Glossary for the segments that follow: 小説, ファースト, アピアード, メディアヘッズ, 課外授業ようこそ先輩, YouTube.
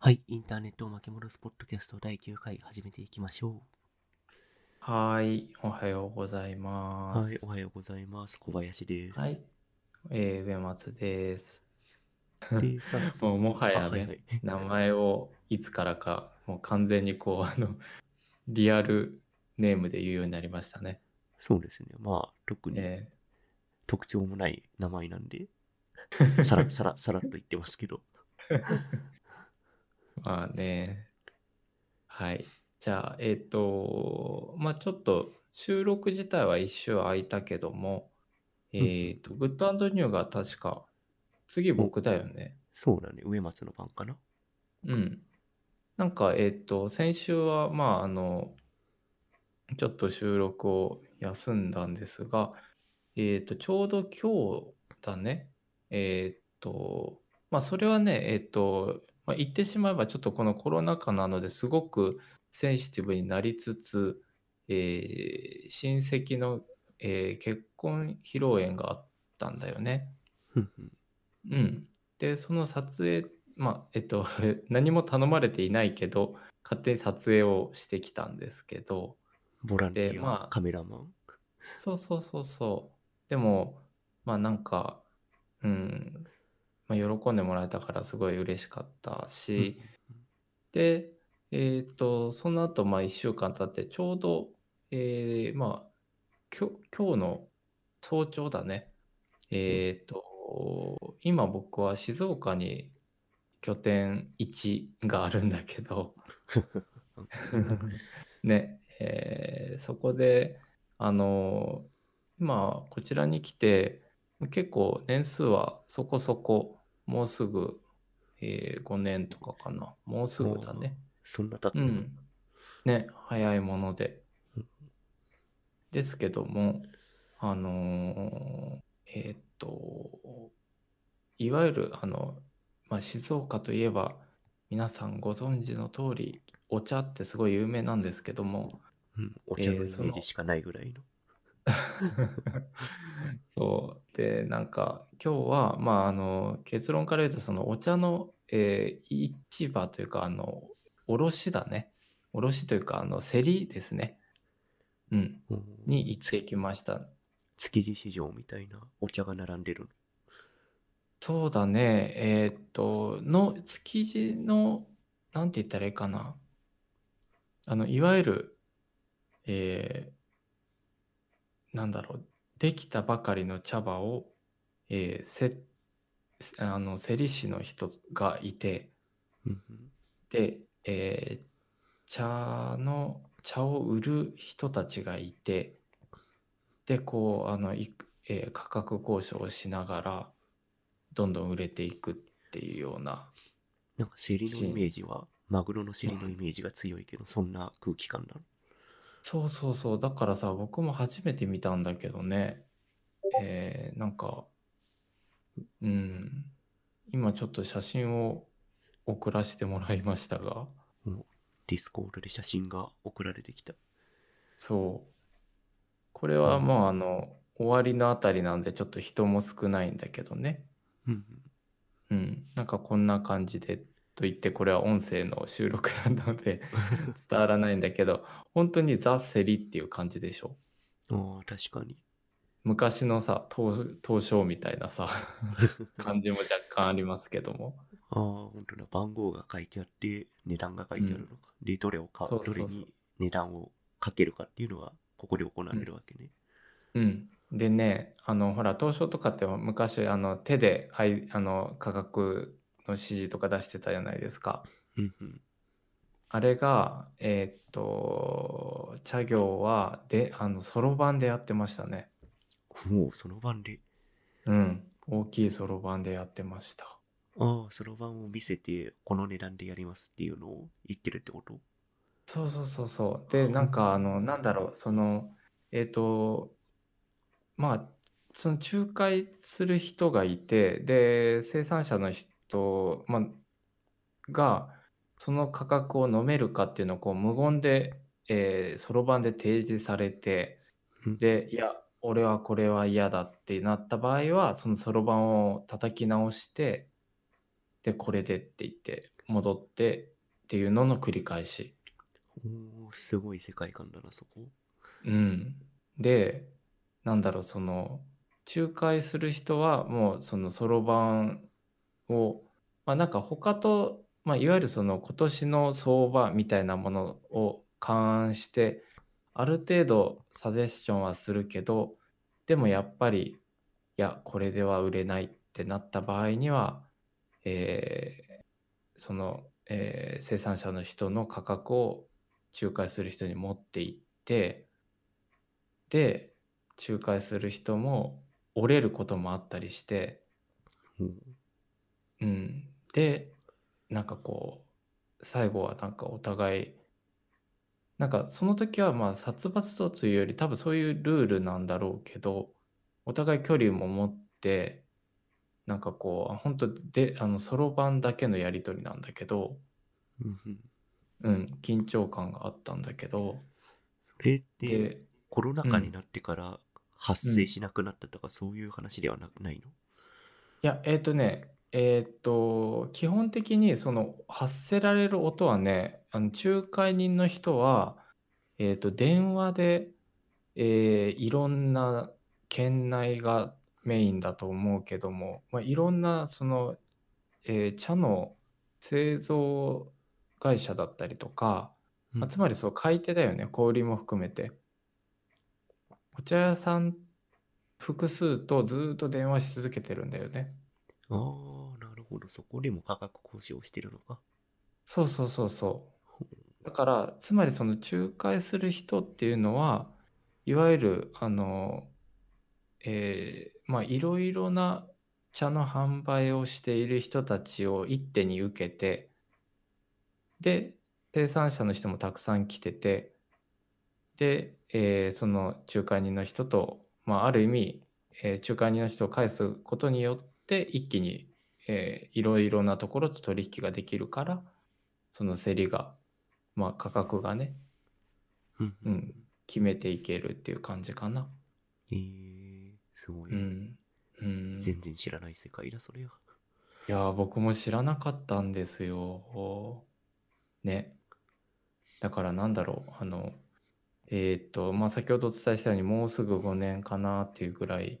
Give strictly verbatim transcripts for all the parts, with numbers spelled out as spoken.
はい、インターネットを巻き戻すポッドキャストだいきゅうかい始めていきましょう。はい、おはようございます。はい、おはようございます。小林です。はい、えー、上松です。でもうもはやね、はいはい、名前をいつからかもう完全にこうあのリアルネームで言うようになりましたね。そうですね。まあ特に、えー、特徴もない名前なんで、さらさらさらっと言ってますけど。まあね、はい。じゃあえっとまあちょっと収録自体はいっ週空いたけども、うん、えっとグッド&ニューが確か次僕だよね。そうだね、上松の番かな。うん。なんかえっと先週はまああのちょっと収録を休んだんですが、えっとちょうど今日だね。えっとまあそれはねえっとまあ、言ってしまえばちょっとこのコロナ禍なのですごくセンシティブになりつつ、えー、親戚の、えー、結婚披露宴があったんだよね。うん、でその撮影、まあえっと、何も頼まれていないけど勝手に撮影をしてきたんですけど、ボランティア、まあ、カメラマン、そうそうそうそう。でもまあなんかうんまあ、喜んでもらえたからすごい嬉しかったし、で、えー、とその後まあいっしゅうかん経ってちょうど、えー、まあきょ今日の早朝だね、えー、と今僕は静岡に拠点いちがあるんだけどね、えー、そこであの今こちらに来て結構年数はそこそこ、もうすぐ、えー、ごねんとかかな。もうすぐだね。そんな経つの、うん、ね、早いもので。ですけども、あのー、えー、っと、いわゆる、あの、まあ、静岡といえば、皆さんご存知の通り、お茶ってすごい有名なんですけども、うん、お茶のイメージしかないぐらいの。そうでなんか今日は、まあ、あの結論から言うとそのお茶の、えー、市場というかあの卸だね、卸というかあの競りですね、うん、うん、に行ってきました。築地市場みたいなお茶が並んでる。そうだね、えー、っとの築地のなんて言ったらいいかな、あのいわゆるえーなんだろう、できたばかりの茶葉を、えー、せあの競り師の人がいてで、えー、茶の茶を売る人たちがいてでこうあのい、えー、価格交渉をしながらどんどん売れていくっていうような。なんか競りのイメージはマグロの競りのイメージが強いけど、うん、そんな空気感なの。そうそうそう、だからさ僕も初めて見たんだけどね、えー、なんかうん今ちょっと写真を送らせてもらいましたが、ディスコードで写真が送られてきた。そうこれはまああの終わりのあたりなんでちょっと人も少ないんだけどね、うん、うん、なんかこんな感じでと言って、これは音声の収録なので伝わらないんだけど本当にザ・セリっていう感じでしょ。ああ確かに昔のさ東証みたいなさ感じも若干ありますけどもああ本当だ、番号が書いてあって値段が書いてあるのか、うん、でどれを買う、そうそうそう、どれに値段をかけるかっていうのはここで行われるわけね。うん、うん、でねあのほら東証とかって昔あの手であの価格の指示とか出してたじゃないですか。うんうん、あれがえー、っと茶業はであのソロ版でやってましたね。もうソロ版で。うん。大きいソロ版でやってました。ああソロ版を見せてこの値段でやりますっていうのを言ってるってこと？そうそうそうそう。でなんかあのなんだろうそのえー、っとまあその仲介する人がいてで生産者の人とまあ、がその価格を飲めるかっていうのをこう無言でそろばんで提示されてでいや俺はこれは嫌だってなった場合はそのそろばんを叩き直してでこれでって言って戻ってっていうのの繰り返し。おー、すごい世界観だなそこ。うん。で、なんだろう、その仲介する人はもうそのそろばんを、まあ、なんか他と、まあ、いわゆるその今年の相場みたいなものを勘案してある程度サジェスションはするけど、でもやっぱりいやこれでは売れないってなった場合には、えー、その、えー、生産者の人の価格を仲介する人に持っていって、で仲介する人も折れることもあったりして、うんうん、でなんかこう最後はなんかお互いなんかその時はまあ殺伐とというより多分そういうルールなんだろうけど、お互い距離も持ってなんかこう本当であのそろばんだけのやり取りなんだけど、うん、うん、緊張感があったんだけど、それってコロナ禍になってから発生しなくなったとか、うん、そういう話では な, ないの？いやえっ、ー、とねえっ、ー、と基本的にその発せられる音はね、あの仲介人の人はえっ、ー、と電話で、えー、いろんな県内がメインだと思うけども、まあ、いろんなその、えー、茶の製造会社だったりとか、まあ、つまりそう買い手だよね、小売りも含めて。お茶屋さん複数とずっと電話し続けてるんだよね。ああ、なるほど。そこでも価格交渉をしてるのか。そうそうそうそう。だからつまりその仲介する人っていうのはいわゆるあの、えー、まあいろいろな茶の販売をしている人たちを一手に受けて、で生産者の人もたくさん来てて、で、えー、その仲介人の人と、まあ、ある意味、えー、仲介人の人を返すことによって一気に、えー、いろいろなところと取引ができるから、その競りが、まあ、価格がね、うん、決めていけるっていう感じかな。へえー、すごい、うんうん、全然知らない世界だそれは。いや僕も知らなかったんですよね。だからなんだろう、あのえーとまあ、先ほどお伝えしたようにもうすぐごねんかなっていうぐらい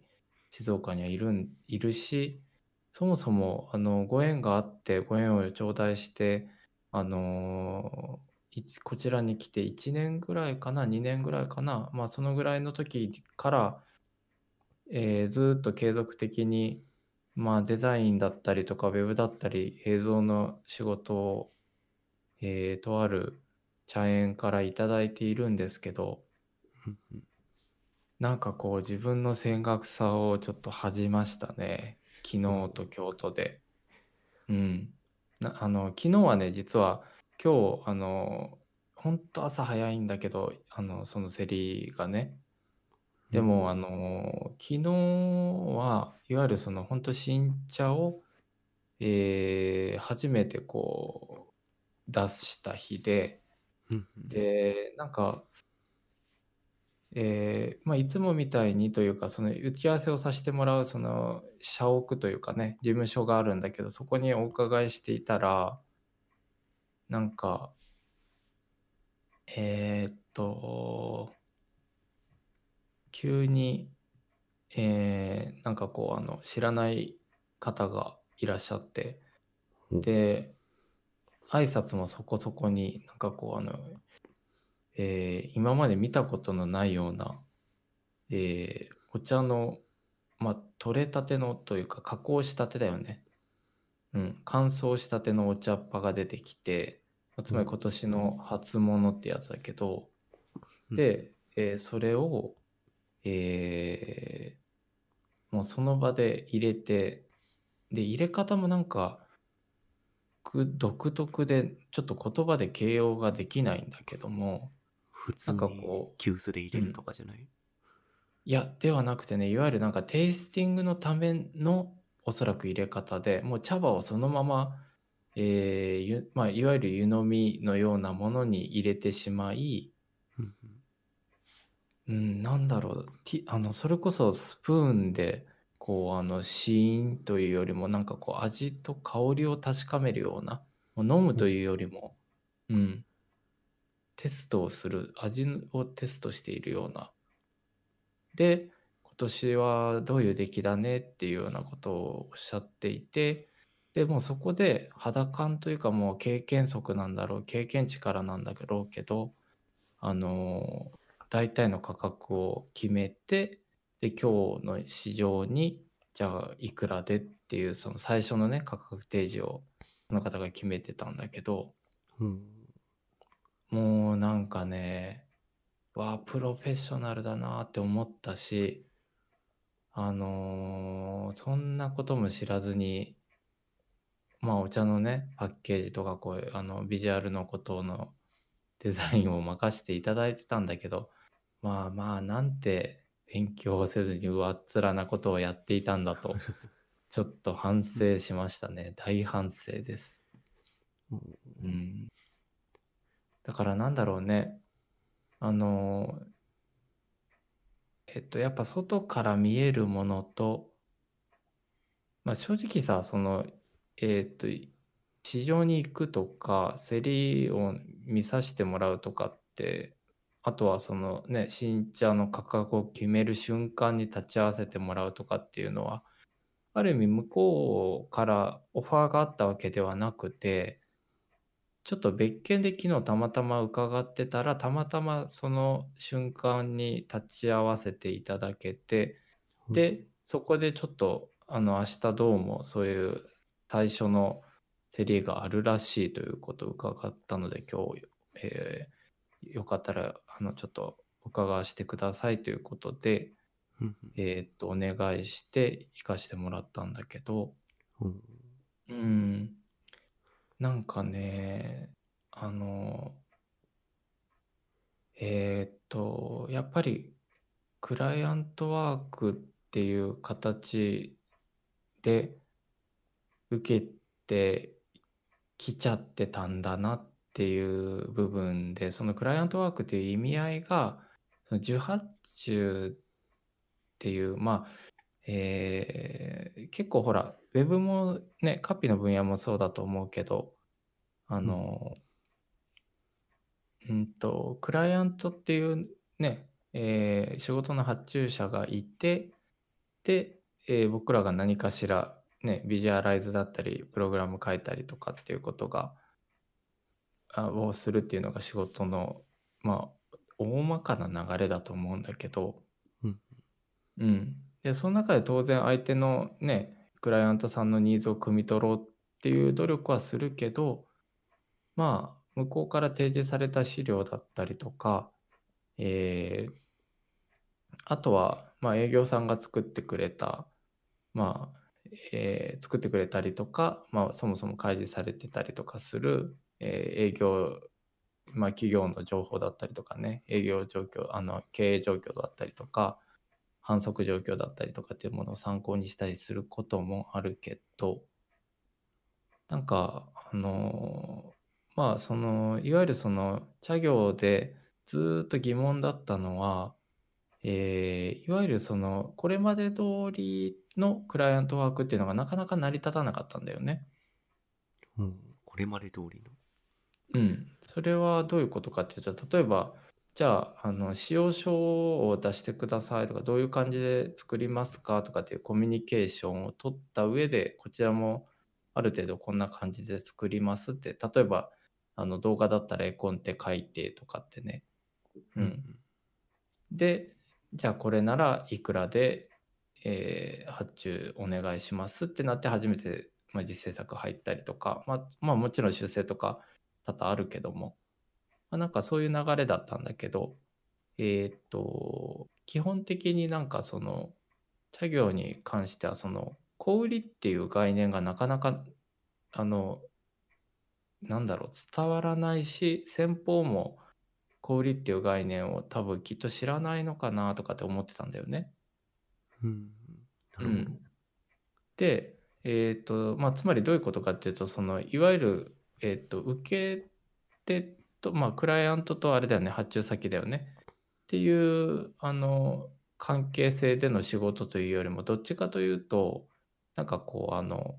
静岡にはいるん、いるし、そもそもあのご縁があってご縁を頂戴して、あのー、こちらに来ていちねんぐらいかなにねんぐらいかな、まあ、そのぐらいの時から、えー、ずっと継続的に、まあ、デザインだったりとかウェブだったり映像の仕事を、えー、とある茶園からいただいているんですけど、なんかこう自分の尖閣さをちょっと恥じましたね、昨日と京都で。うん、なあの昨日はね、実は今日あの本当朝早いんだけど、あのその競りがね、でもあの昨日はいわゆるその本当新茶を、えー、初めてこう出した日で。でなんか、えーまあ、いつもみたいにというか、その打ち合わせをさせてもらうその社屋というかね、事務所があるんだけど、そこにお伺いしていたらなんかえー、っと急に、えー、なんかこうあの知らない方がいらっしゃって、で挨拶もそこそこになんかこうあの、えー、今まで見たことのないような、えー、お茶の、まあ、取れたてのというか加工したてだよね、うん、乾燥したてのお茶っ葉が出てきて、つまり今年の初物ってやつだけど、うん、で、えー、それを、えー、もうその場で入れて、で入れ方もなんか独特でちょっと言葉で形容ができないんだけども、普通に急須で入れるとかじゃない、うん、いやではなくてね、いわゆるなんかテイスティングのためのおそらく入れ方で、もう茶葉をそのまま、えーまあ、いわゆる湯飲みのようなものに入れてしまい、うん、なんだろう、あのそれこそスプーンでこうあのシーンというよりもなんかこう味と香りを確かめるような、飲むというよりも、うんうん、テストをする、味をテストしているような、で今年はどういう出来だねっていうようなことをおっしゃっていて、でもうそこで肌感というか、もう経験則なんだろう、経験値からなんだろうけど、あの大体の価格を決めて、で今日の市場にじゃあいくらでっていう、その最初のね価格提示をその方が決めてたんだけど、うん、もうなんかね、わあプロフェッショナルだなって思ったし、あのー、そんなことも知らずに、まあお茶のねパッケージとか、こういうあのビジュアルのことのデザインを任せていただいてたんだけど、まあまあなんて勉強せずに上っ面なことをやっていたんだとちょっと反省しましたね。大反省です、うん、だからなんだろうね、あのえっとやっぱ外から見えるものと、まあ正直さ、そのえっと市場に行くとか競りを見させてもらうとかって、あとはそのね新茶の価格を決める瞬間に立ち会わせてもらうとかっていうのは、ある意味向こうからオファーがあったわけではなくて、ちょっと別件で昨日たまたま伺ってたら、たまたまその瞬間に立ち会わせていただけて、うん、でそこでちょっとあの明日どうもそういう最初の競りがあるらしいということを伺ったので、今日、えー、よかったらあのちょっと伺わせてくださいということでえっとお願いして行かしてもらったんだけど、うん、うん、なんかね、あのえっとやっぱりクライアントワークっていう形で受けてきちゃってたんだなっていう部分で、そのクライアントワークという意味合いが、その受発注っていう、まあ、えー、結構ほらウェブもねカピの分野もそうだと思うけど、あの、うん、うんとクライアントっていうね、えー、仕事の発注者がいて、で、えー、僕らが何かしらね、ビジュアライズだったりプログラム書いたりとかっていうことがをするっていうのが仕事の、まあ、大まかな流れだと思うんだけど、うんうん、でその中で当然相手のねクライアントさんのニーズを汲み取ろうっていう努力はするけど、まあ向こうから提示された資料だったりとか、えー、あとは、まあ、営業さんが作ってくれた、まあえー、作ってくれたりとか、まあ、そもそも開示されてたりとかする、えー、営業、まあ、企業の情報だったりとかね、営業状況、あの経営状況だったりとか販促状況だったりとかっていうものを参考にしたりすることもあるけど、なんかあのー、まあそのいわゆるその茶業でずっと疑問だったのは、えー、いわゆるそのこれまで通りのクライアントワークっていうのがなかなか成り立たなかったんだよね。うん、これまで通りの。うん、それはどういうことかっていうと、例えばじゃあ、 あの仕様書を出してくださいとか、どういう感じで作りますかとかっていうコミュニケーションを取った上で、こちらもある程度こんな感じで作りますって、例えばあの動画だったら絵コンテ書いてとかってね、うん、うん、でじゃあこれならいくらで、えー、発注お願いしますってなって、初めて、まあ、実製作入ったりとか、まあ、まあもちろん修正とか多々あるけども、まあ、なんかそういう流れだったんだけど、えー、っと基本的になんかその茶業に関しては、その小売りっていう概念がなかなかあのなんだろう伝わらないし、先方も小売りっていう概念を多分きっと知らないのかなとかって思ってたんだよね。うんうん、で、えーとまあ、つまりどういうことかっていうと、そのいわゆる、えーと、受け手と、まあ、クライアントとあれだよね、発注先だよねっていうあの関係性での仕事というよりも、どっちかというとなんかこうあの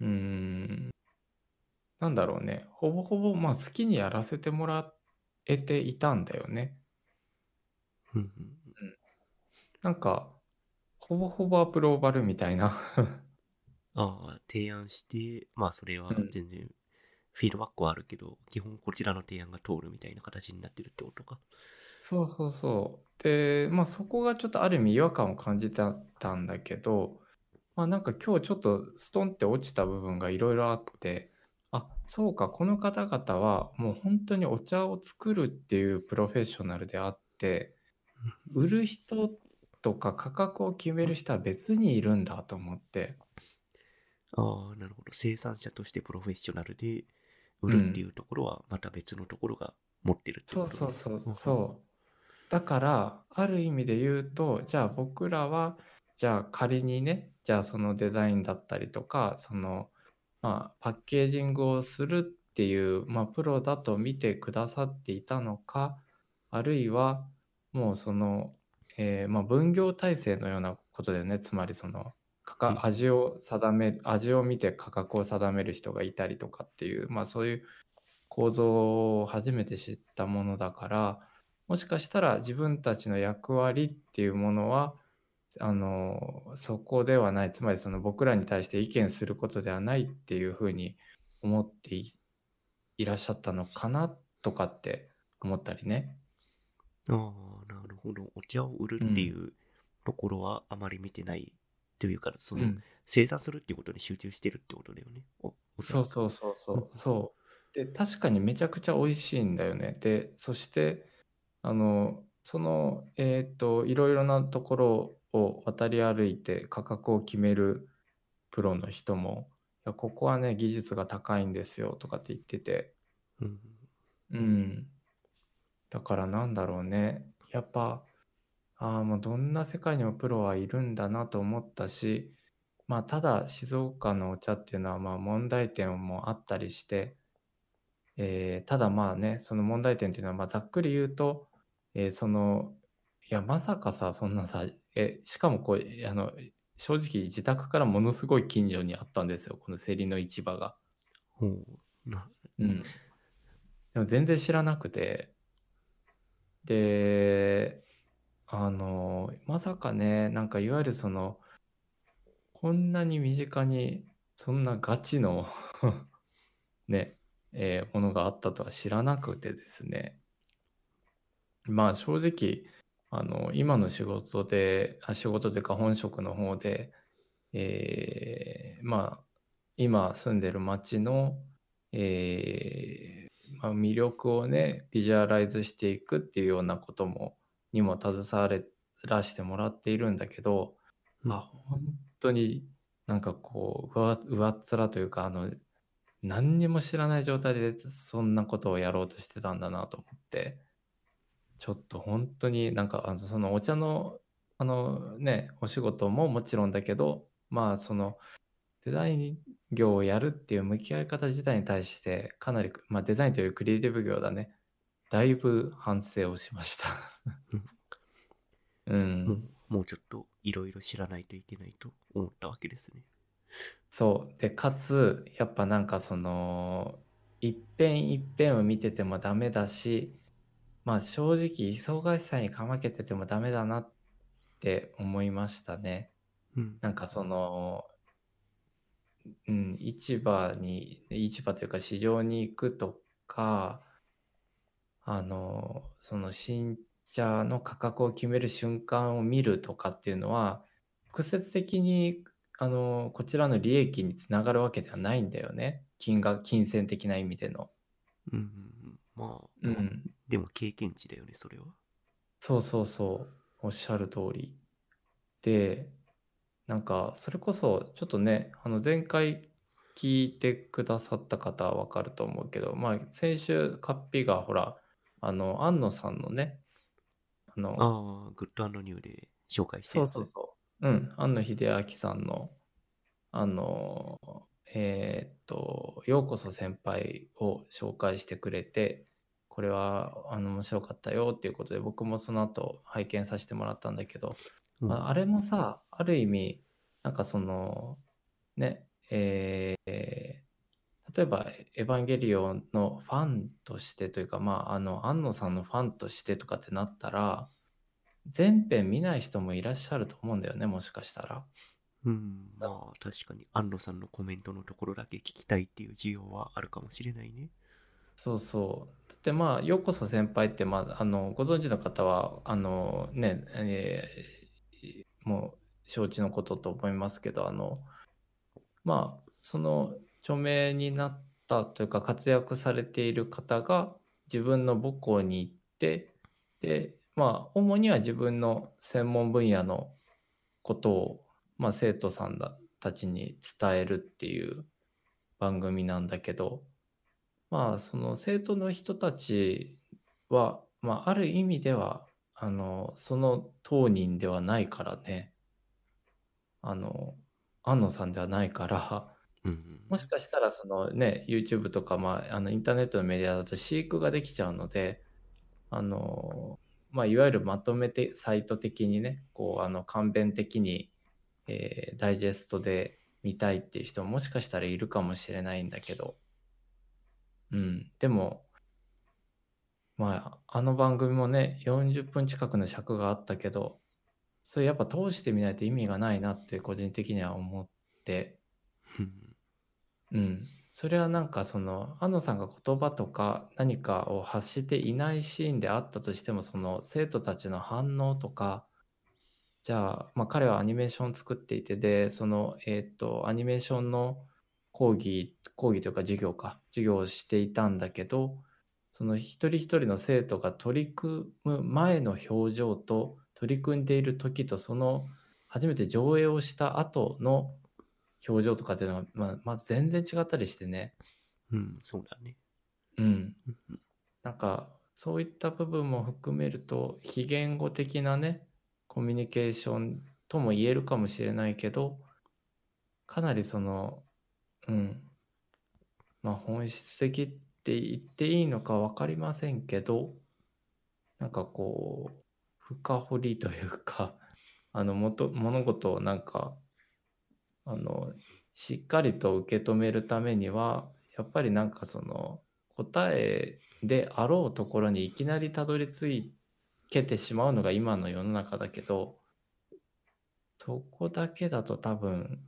うーんなんだろうね、ほぼほぼまあ好きにやらせてもらえていたんだよね。うん、なんかほぼほぼアプローバルみたいなああ、提案して、まあそれは全然フィードバックはあるけど、うん、基本こちらの提案が通るみたいな形になってるってことか。そうそうそう。で、まあそこがちょっとある意味違和感を感じてたんだけど、まあなんか今日ちょっとストンって落ちた部分がいろいろあって、あ、そうか、この方々はもう本当にお茶を作るっていうプロフェッショナルであって、売る人とか価格を決める人は別にいるんだと思って。ああ、なるほど。生産者としてプロフェッショナルで売るっていうところはまた別のところが持ってるってことですね。うん、そうそうそうそう。だからある意味で言うと、じゃあ僕らはじゃあ仮にね、じゃあそのデザインだったりとか、そのまあパッケージングをするっていうまあプロだと見てくださっていたのか、あるいはもうその、えー、まあ分業体制のようなことだよね。つまりその味を定め、味を見て価格を定める人がいたりとかっていう、まあそういう構造を初めて知ったものだから、もしかしたら自分たちの役割っていうものは、あの、そこではない、つまりその僕らに対して意見することではないっていうふうに思って い, いらっしゃったのかなとかって思ったりね。ああ、なるほど。お茶を売るっていうところはあまり見てない。うんというかその、うん、生産するっていうことに集中してるってことだよね。おおそうそうそうそうそうで、確かにめちゃくちゃ美味しいんだよね。でそしてあのそのえっ、ー、といろいろなところを渡り歩いて価格を決めるプロの人もいやここはね技術が高いんですよとかって言ってて、うん、うん、だからなんだろうね、やっぱあもうどんな世界にもプロはいるんだなと思ったし、まあ、ただ静岡のお茶っていうのはまあ問題点もあったりして、えー、ただまあねその問題点っていうのはまあざっくり言うと、えー、そのいやまさかさそんなさえしかもこうあの正直自宅からものすごい近所にあったんですよ、この競りの市場が。ほうな、うん、でも全然知らなくて、であのまさかね、なんかいわゆるそのこんなに身近にそんなガチのね、えー、ものがあったとは知らなくてですね、まあ正直あの今の仕事で仕事というか本職の方で、えー、まあ今住んでる町の、えーまあ、魅力をねビジュアライズしていくっていうようなこともにも携わらせてもらっているんだけど、まあ、本当になんかこう上っ面というかあの何にも知らない状態でそんなことをやろうとしてたんだなと思って、ちょっと本当になんかあのそのお茶のあのねお仕事ももちろんだけど、まあそのデザイン業をやるっていう向き合い方自体に対してかなり、まあ、デザインというクリエイティブ業だね、だいぶ反省をしました、うんうん、もうちょっといろいろ知らないといけないと思ったわけですね。そうでかつやっぱなんかその一遍一遍を見ててもダメだし、まあ正直忙しさにかまけててもダメだなって思いましたね、うん、なんかその、うん、市場に市場というか市場に行くとかあのその新茶の価格を決める瞬間を見るとかっていうのは直接的にあのこちらの利益につながるわけではないんだよね、金額金銭的な意味での、うん、まあ、うん、でも経験値だよねそれは。そうそうそうおっしゃる通りで、なんかそれこそちょっとねあの前回聞いてくださった方は分かると思うけど、まあ先週カッピがほらあの安野さんのねあのあグッドアンドニューで紹介してる、そうそうそう、うん、安野秀明さんのあのえー、っとようこそ先輩を紹介してくれて、これはあの面白かったよっていうことで僕もその後拝見させてもらったんだけど、うんまあ、あれもさある意味なんかそのねえー、例えばエヴァンゲリオンのファンとしてというか、まあ、あの庵野さんのファンとしてとかってなったら全編見ない人もいらっしゃると思うんだよね、もしかしたら。うん、まあ確かに庵野さんのコメントのところだけ聞きたいっていう需要はあるかもしれないね。そうそう。だってまあようこそ先輩って、まあ、あのご存知の方はあのね、えー、もう承知のことと思いますけど、あのまあその著名になったというか活躍されている方が自分の母校に行ってで、まあ主には自分の専門分野のことをまあ、生徒さんたちに伝えるっていう番組なんだけど、まあその生徒の人たちは、まあ、ある意味ではあのその当人ではないからね、あの庵野さんではないから、うん、もしかしたらその、ね、YouTube とか、まあ、あのインターネットのメディアだと飼育ができちゃうので、あの、まあ、いわゆるまとめてサイト的にね、こうあの簡便的にえー、ダイジェストで見たいっていう人ももしかしたらいるかもしれないんだけど、うん、でもまああの番組もねよんじゅっぷん近くの尺があったけど、それやっぱ通してみないと意味がないなって個人的には思ってうん、それはなんかその庵野さんが言葉とか何かを発していないシーンであったとしても、その生徒たちの反応とか、じゃあ、まあ、彼はアニメーションを作っていて、でその、えーと、アニメーションの講義、講義というか授業か、授業をしていたんだけど、その一人一人の生徒が取り組む前の表情と取り組んでいる時と、その初めて上映をした後の表情とかっていうのは、まあ、まず全然違ったりしてね。うん、そうだね。うん。なんかそういった部分も含めると非言語的なね、コミュニケーションとも言えるかもしれないけど、かなりその、うん、まあ本質的って言っていいのか分かりませんけど、なんかこう深掘りというか、あのもと物事をなんかあのしっかりと受け止めるためには、やっぱりなんかその答えであろうところにいきなりたどり着いて受けてしまうのが今の世の中だけど、そこだけだと多分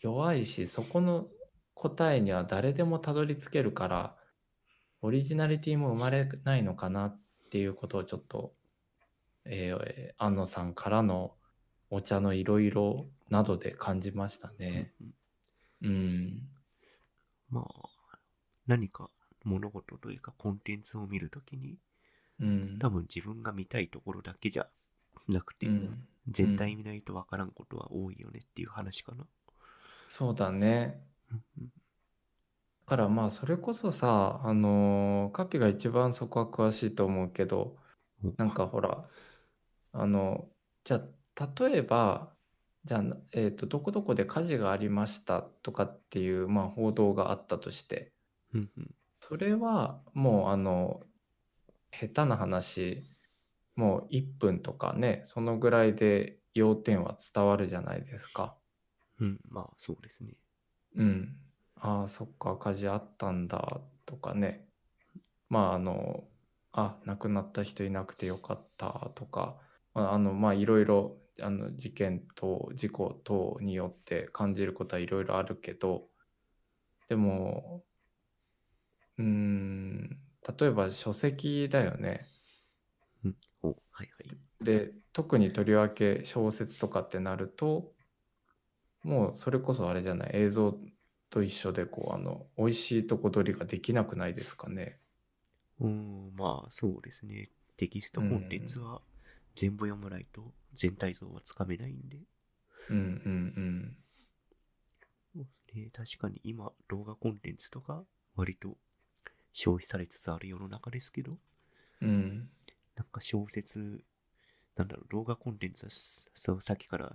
弱いし、そこの答えには誰でもたどり着けるからオリジナリティも生まれないのかなっていうことをちょっと、えー、庵野さんからのお茶のいろいろなどで感じましたね。うん、うん、まあ何か物事というかコンテンツを見るときに、うん、多分自分が見たいところだけじゃなくて、うん、絶対見ないと分からんことは多いよねっていう話かな。そうだね。だからまあそれこそさ、あのー、カピが一番そこは詳しいと思うけど、なんかほらあのじゃあ例えばじゃあ、えーと、どこどこで火事がありましたとかっていう、まあ、報道があったとして、うんうん、それはもうあの下手な話もういっぷんとかね、そのぐらいで要点は伝わるじゃないですか。うん、まあそうですね。うん、ああそっか火事あったんだとかね、まああのあ亡くなった人いなくてよかったとか、あのまあいろいろあの事件等事故等によって感じることはいろいろあるけど、でもうーん例えば書籍だよね、うんおはいはい、で特にとりわけ小説とかってなるともうそれこそあれじゃない、映像と一緒でこうあの美味しいとこ取りができなくないですかね。うんまあそうですね、テキストコンテンツは全部読まないと全体像はつかめないんで、うんうんうん、で確かに今動画コンテンツとか割と消費されつつある世の中ですけど、うん、なんか小説なんだろう、動画コンテンツはそうさっきから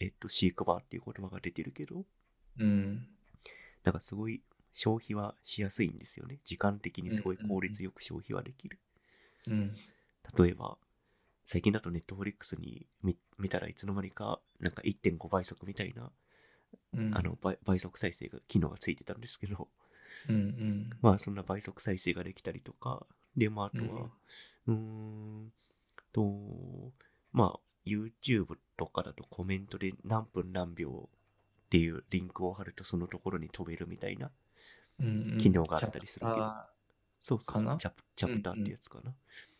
えっとシークバーっていう言葉が出てるけど、うん、なんかすごい消費はしやすいんですよね、時間的にすごい効率よく消費はできる、うん、例えば最近だとネットフリックスに 見, 見たらいつの間にかなんか いってんご 倍速みたいな、うん、あの 倍, 倍速再生が機能がついてたんですけど、うんうん、まあそんな倍速再生ができたりとかで、まあ、あとは、うん、うーんとまあ YouTube とかだとコメントで何分何秒っていうリンクを貼るとそのところに飛べるみたいな機能があったりするけど、うんうん、そうそうそうチャプ、チャプターってやつかな、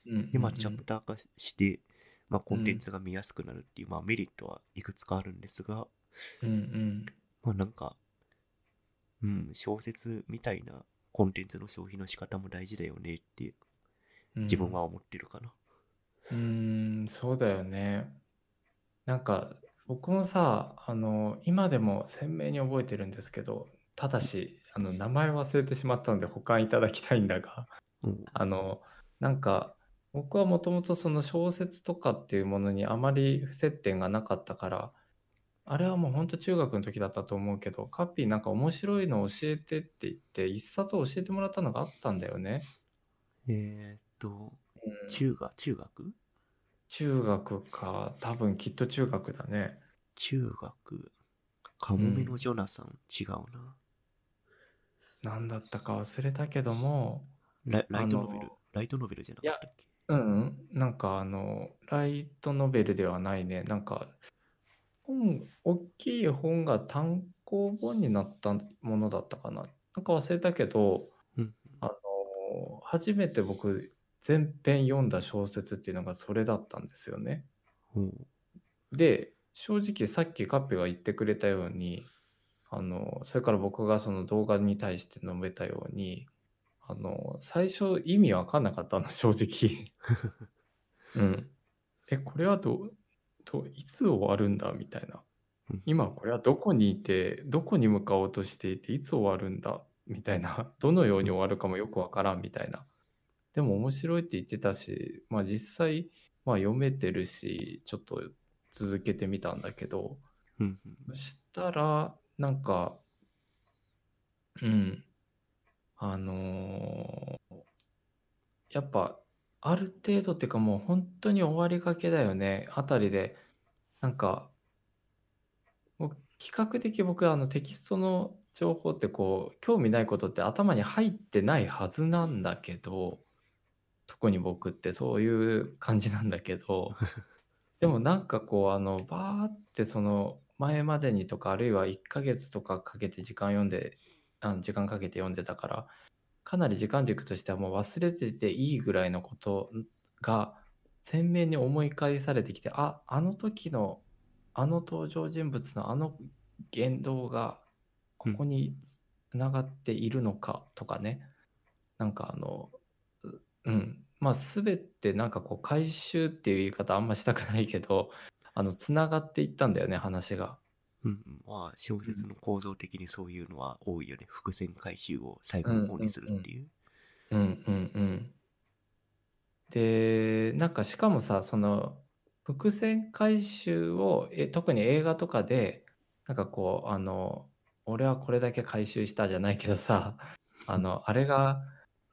うんうん、でまあチャプター化して、まあ、コンテンツが見やすくなるっていう、うん、まあ、メリットはいくつかあるんですが、うんうん、まあなんか、うん、小説みたいなコンテンツの消費の仕方も大事だよねって自分は思ってるかな。うん、うーんそうだよね。なんか僕もさ、あの今でも鮮明に覚えてるんですけど、ただしあの名前忘れてしまったので保管いただきたいんだが、うん、あのなんか僕はもともとその小説とかっていうものにあまり接点がなかったから、あれはもう本当中学の時だったと思うけど、カッピーなんか面白いの教えてって言って一冊を教えてもらったのがあったんだよね。えー、っと、うん、中学中学中学か、多分きっと中学だね。中学カモメのジョナサン、うん、違うな。何だったか忘れたけども、ラ、ライトノベルライトノベルじゃなかったっけ？うん、うん、なんかあのライトノベルではないね。なんか本、大きい本が単行本になったものだったかな。なんか忘れたけど、うん、あの初めて僕全編読んだ小説っていうのがそれだったんですよね、うん、で正直さっきカッペが言ってくれたように、あのそれから僕がその動画に対して述べたように、あの最初意味わかんなかったの正直、うん、えこれはどうといつ終わるんだみたいな、今これはどこにいてどこに向かおうとしていていつ終わるんだみたいな、どのように終わるかもよくわからんみたいな。でも面白いって言ってたし、まあ、実際、まあ、読めてるしちょっと続けてみたんだけど、うん、そしたらなんかうんあのー、やっぱある程度っていうかもう本当に終わりかけだよねあたりで、なんかもう比較的僕あのテキストの情報ってこう興味ないことって頭に入ってないはずなんだけど、特に僕ってそういう感じなんだけどでもなんかこうあのバーってその前までにとか、あるいはいっかげつとかかけて時間読んであ時間かけて読んでたから、かなり時間軸としてはもう忘れてていいぐらいのことが鮮明に思い返されてきて、あ、あの時のあの登場人物のあの言動がここにつながっているのかとかね、うん、なんかあのうんまあ全てなんかこう回収っていう言い方あんましたくないけど、あのつながっていったんだよね話が。うん、まあ小説の構造的にそういうのは多いよね、うん、伏線回収を最後の方にするっていう。うんうんうん。でなんかしかもさ、その伏線回収をえ特に映画とかでなんかこうあの俺はこれだけ回収したじゃないけどさあのあれが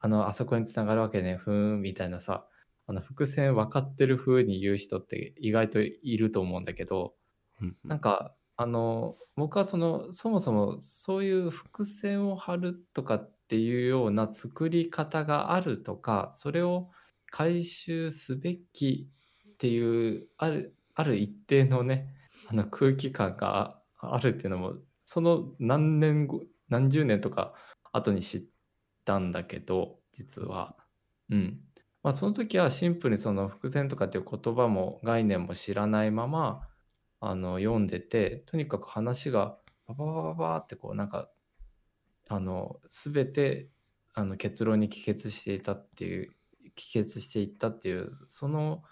あのあそこにつながるわけねふーんみたいなさ、あの伏線分かってる風に言う人って意外といると思うんだけど、うんうん、なんかあの僕はそのそもそもそういう伏線を張るとかっていうような作り方があるとか、それを回収すべきっていうある、ある一定のねあの空気感があるっていうのもその何年後何十年とか後に知ったんだけど、実はうんまあその時はシンプルにその伏線とかっていう言葉も概念も知らないままあの読んでて、とにかく話がバババババってこうなんかあの全てあの結論に帰結していたっていう帰結していったっていうその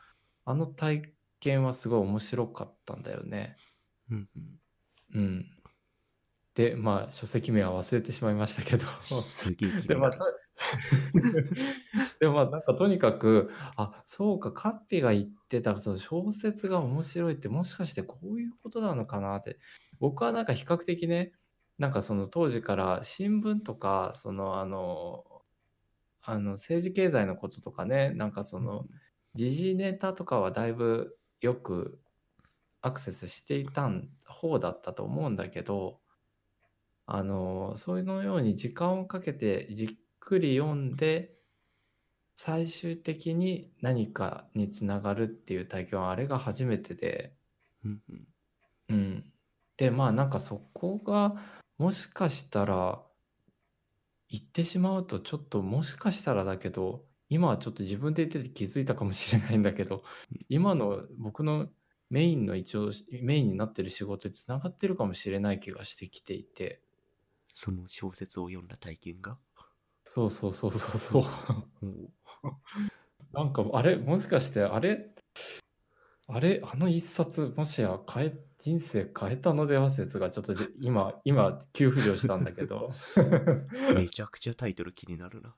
あの体験はすごい面白かったんだよね。うん、うん、でまあ書籍名は忘れてしまいましたけどでまあでもまあなんかとにかくあそうかカッピが言ってたその小説が面白いってもしかしてこういうことなのかなって、僕はなんか比較的ねなんかその当時から新聞とかそのあのあの政治経済のこととかねなんかその時事ネタとかはだいぶよくアクセスしていた方だったと思うんだけど、あのそういうように時間をかけてじっくり読んで最終的に何かにつながるっていう体験はあれが初めてで、うんうん、でまあなんかそこがもしかしたら言ってしまうとちょっともしかしたらだけど今はちょっと自分で言ってて気づいたかもしれないんだけど今の僕のメインの一応メインになってる仕事につながってるかもしれない気がしてきていて、その小説を読んだ体験がそうそうそうそうそうなんかあれもしかしてあれあれあの一冊もしや変え人生変えたのでは説がちょっと今今急浮上したんだけどめちゃくちゃタイトル気になるな。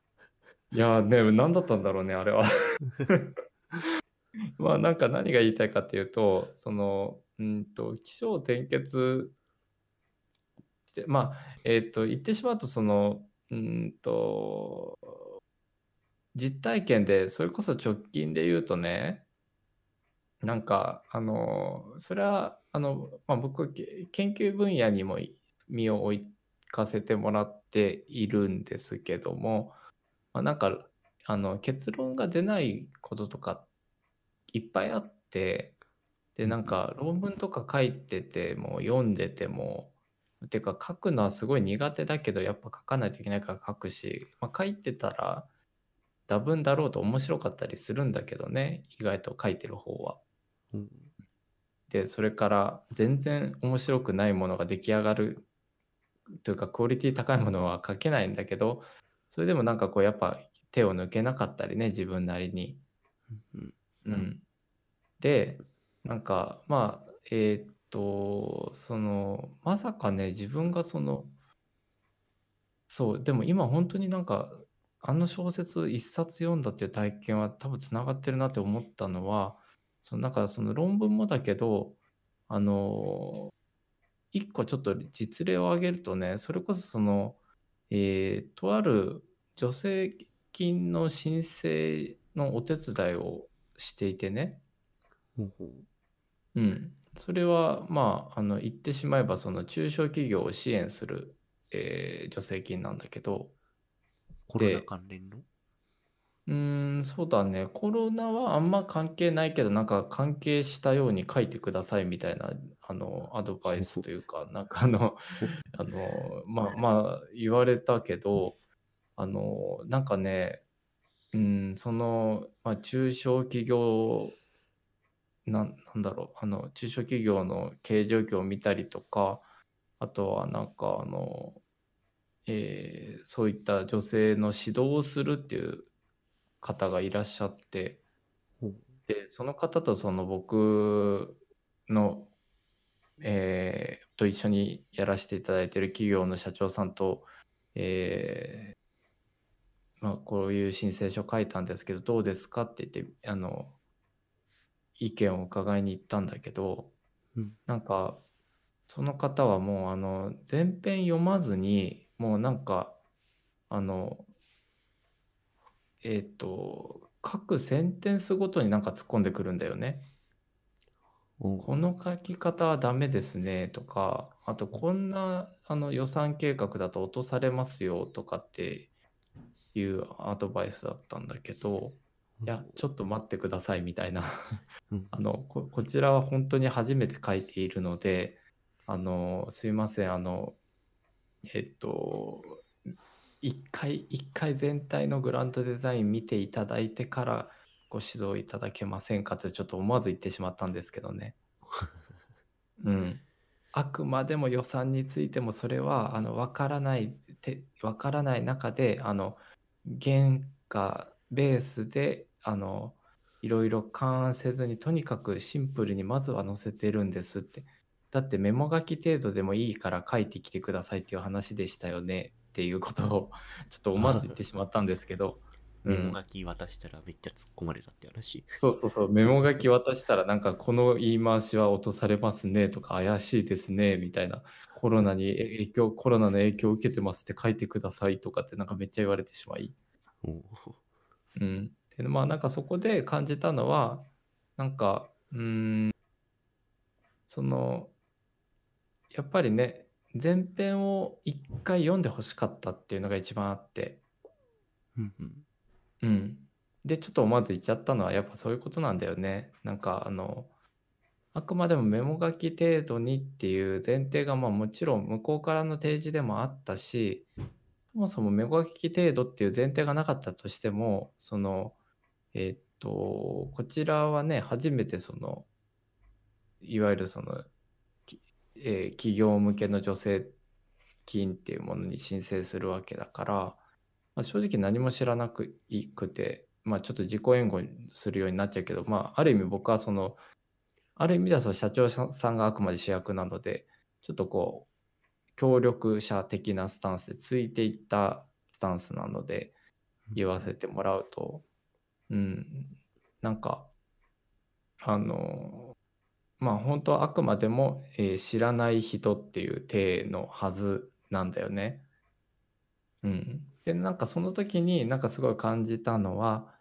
いやーね、何だったんだろうねあれはまあなんか何が言いたいかっていうとそのうんと起承転結してまあえっ、ー、と言ってしまうとそのうんと実体験でそれこそ直近で言うとねなんかあのそれはあの、まあ、僕研究分野にも身を置かせてもらっているんですけども。まあ、なんかあの結論が出ないこととかいっぱいあって、でなんか論文とか書いてても読んでてもてか書くのはすごい苦手だけどやっぱ書かないといけないから書くし、まあ、書いてたら多分だろうと面白かったりするんだけどね意外と書いてる方は。うん、でそれから全然面白くないものが出来上がるというかクオリティ高いものは書けないんだけど。それでもなんかこうやっぱ手を抜けなかったりね自分なりに、うんうん、でなんかまあえー、っとそのまさかね自分がそのそうでも今本当になんかあの小説一冊読んだっていう体験は多分つながってるなって思ったのはそのなんかその論文もだけどあの一個ちょっと実例を挙げるとねそれこそそのえー、とある助成金の申請のお手伝いをしていてね、うん、それはまあ、 あの言ってしまえばその中小企業を支援する、えー、助成金なんだけどコロナ関連のうーんそうだねコロナはあんま関係ないけどなんか関係したように書いてくださいみたいなあのアドバイスというかなんかあのあのまあまあ言われたけどあのなんかねうんその、まあ、中小企業な、なんだろうあの中小企業の経営状況を見たりとかあとはなんかあの、えー、そういった女性の指導をするっていう方がいらっしゃって、でその方とその僕の、えー、と一緒にやらせていただいている企業の社長さんと、えーまあ、こういう申請書書いたんですけどどうですかって言ってあの意見を伺いに行ったんだけど、うん、なんかその方はもうあの全編読まずにもうなんかあのえー、と各センテンスごとになんか突っ込んでくるんだよね。この書き方はダメですねとかあとこんなあの予算計画だと落とされますよとかっていうアドバイスだったんだけどいやちょっと待ってくださいみたいなあの こ, こちらは本当に初めて書いているのであのすいませんあのえっ、ー、と一回一回全体のグランドデザイン見ていただいてからご指導いただけませんかってちょっと思わず言ってしまったんですけどねうんあくまでも予算についてもそれはあの分からないて分からない中であの原価ベースであのいろいろ勘案せずにとにかくシンプルにまずは載せてるんですってだってメモ書き程度でもいいから書いてきてくださいっていう話でしたよねっていうことをちょっと思わず言ってしまったんですけどメモ書き渡したらめっちゃ突っ込まれたって話そうそうそうメモ書き渡したらなんかこの言い回しは落とされますねとか怪しいですねみたいなコロナに影響コロナの影響を受けてますって書いてくださいとかってなんかめっちゃ言われてしまいおうんでまあなんかそこで感じたのはなんかうーんそのやっぱりね前編を一回読んでほしかったっていうのが一番あって、うんうんうん、でちょっと思わず言っちゃったのはやっぱそういうことなんだよね。なんかあのあくまでもメモ書き程度にっていう前提がまあもちろん向こうからの提示でもあったし、そもそもメモ書き程度っていう前提がなかったとしても、そのえっとこちらはね初めてそのいわゆるその、えー、企業向けの助成金っていうものに申請するわけだから、まあ、正直何も知らなくて、まあ、ちょっと自己援護するようになっちゃうけど、まあ、ある意味僕はそのある意味ではその社長さんがあくまで主役なので、ちょっとこう協力者的なスタンスでついていったスタンスなので言わせてもらうと、うん、うん、なんかあのまあ本当はあくまでも、えー、知らない人っていう体のはずなんだよね。うん、でなんかその時になんかすごい感じたのは。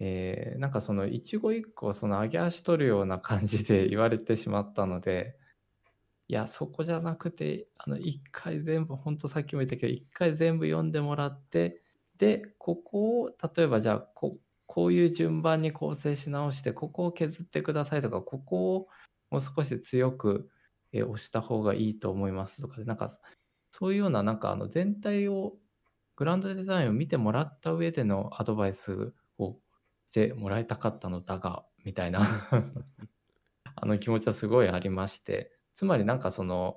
えー、なんかその一期一会その上げ足取るような感じで言われてしまったので、いやそこじゃなくてあの一回全部本当さっきも言ったけど一回全部読んでもらって、でここを例えばじゃあ こ, こういう順番に構成し直してここを削ってくださいとか、ここをもう少し強く、えー、押した方がいいと思いますとかで、なんかそういうよう な, なんかあの全体をグランドデザインを見てもらった上でのアドバイスをしてもらいたかったのだがみたいなあの気持ちはすごいありまして、つまりなんかその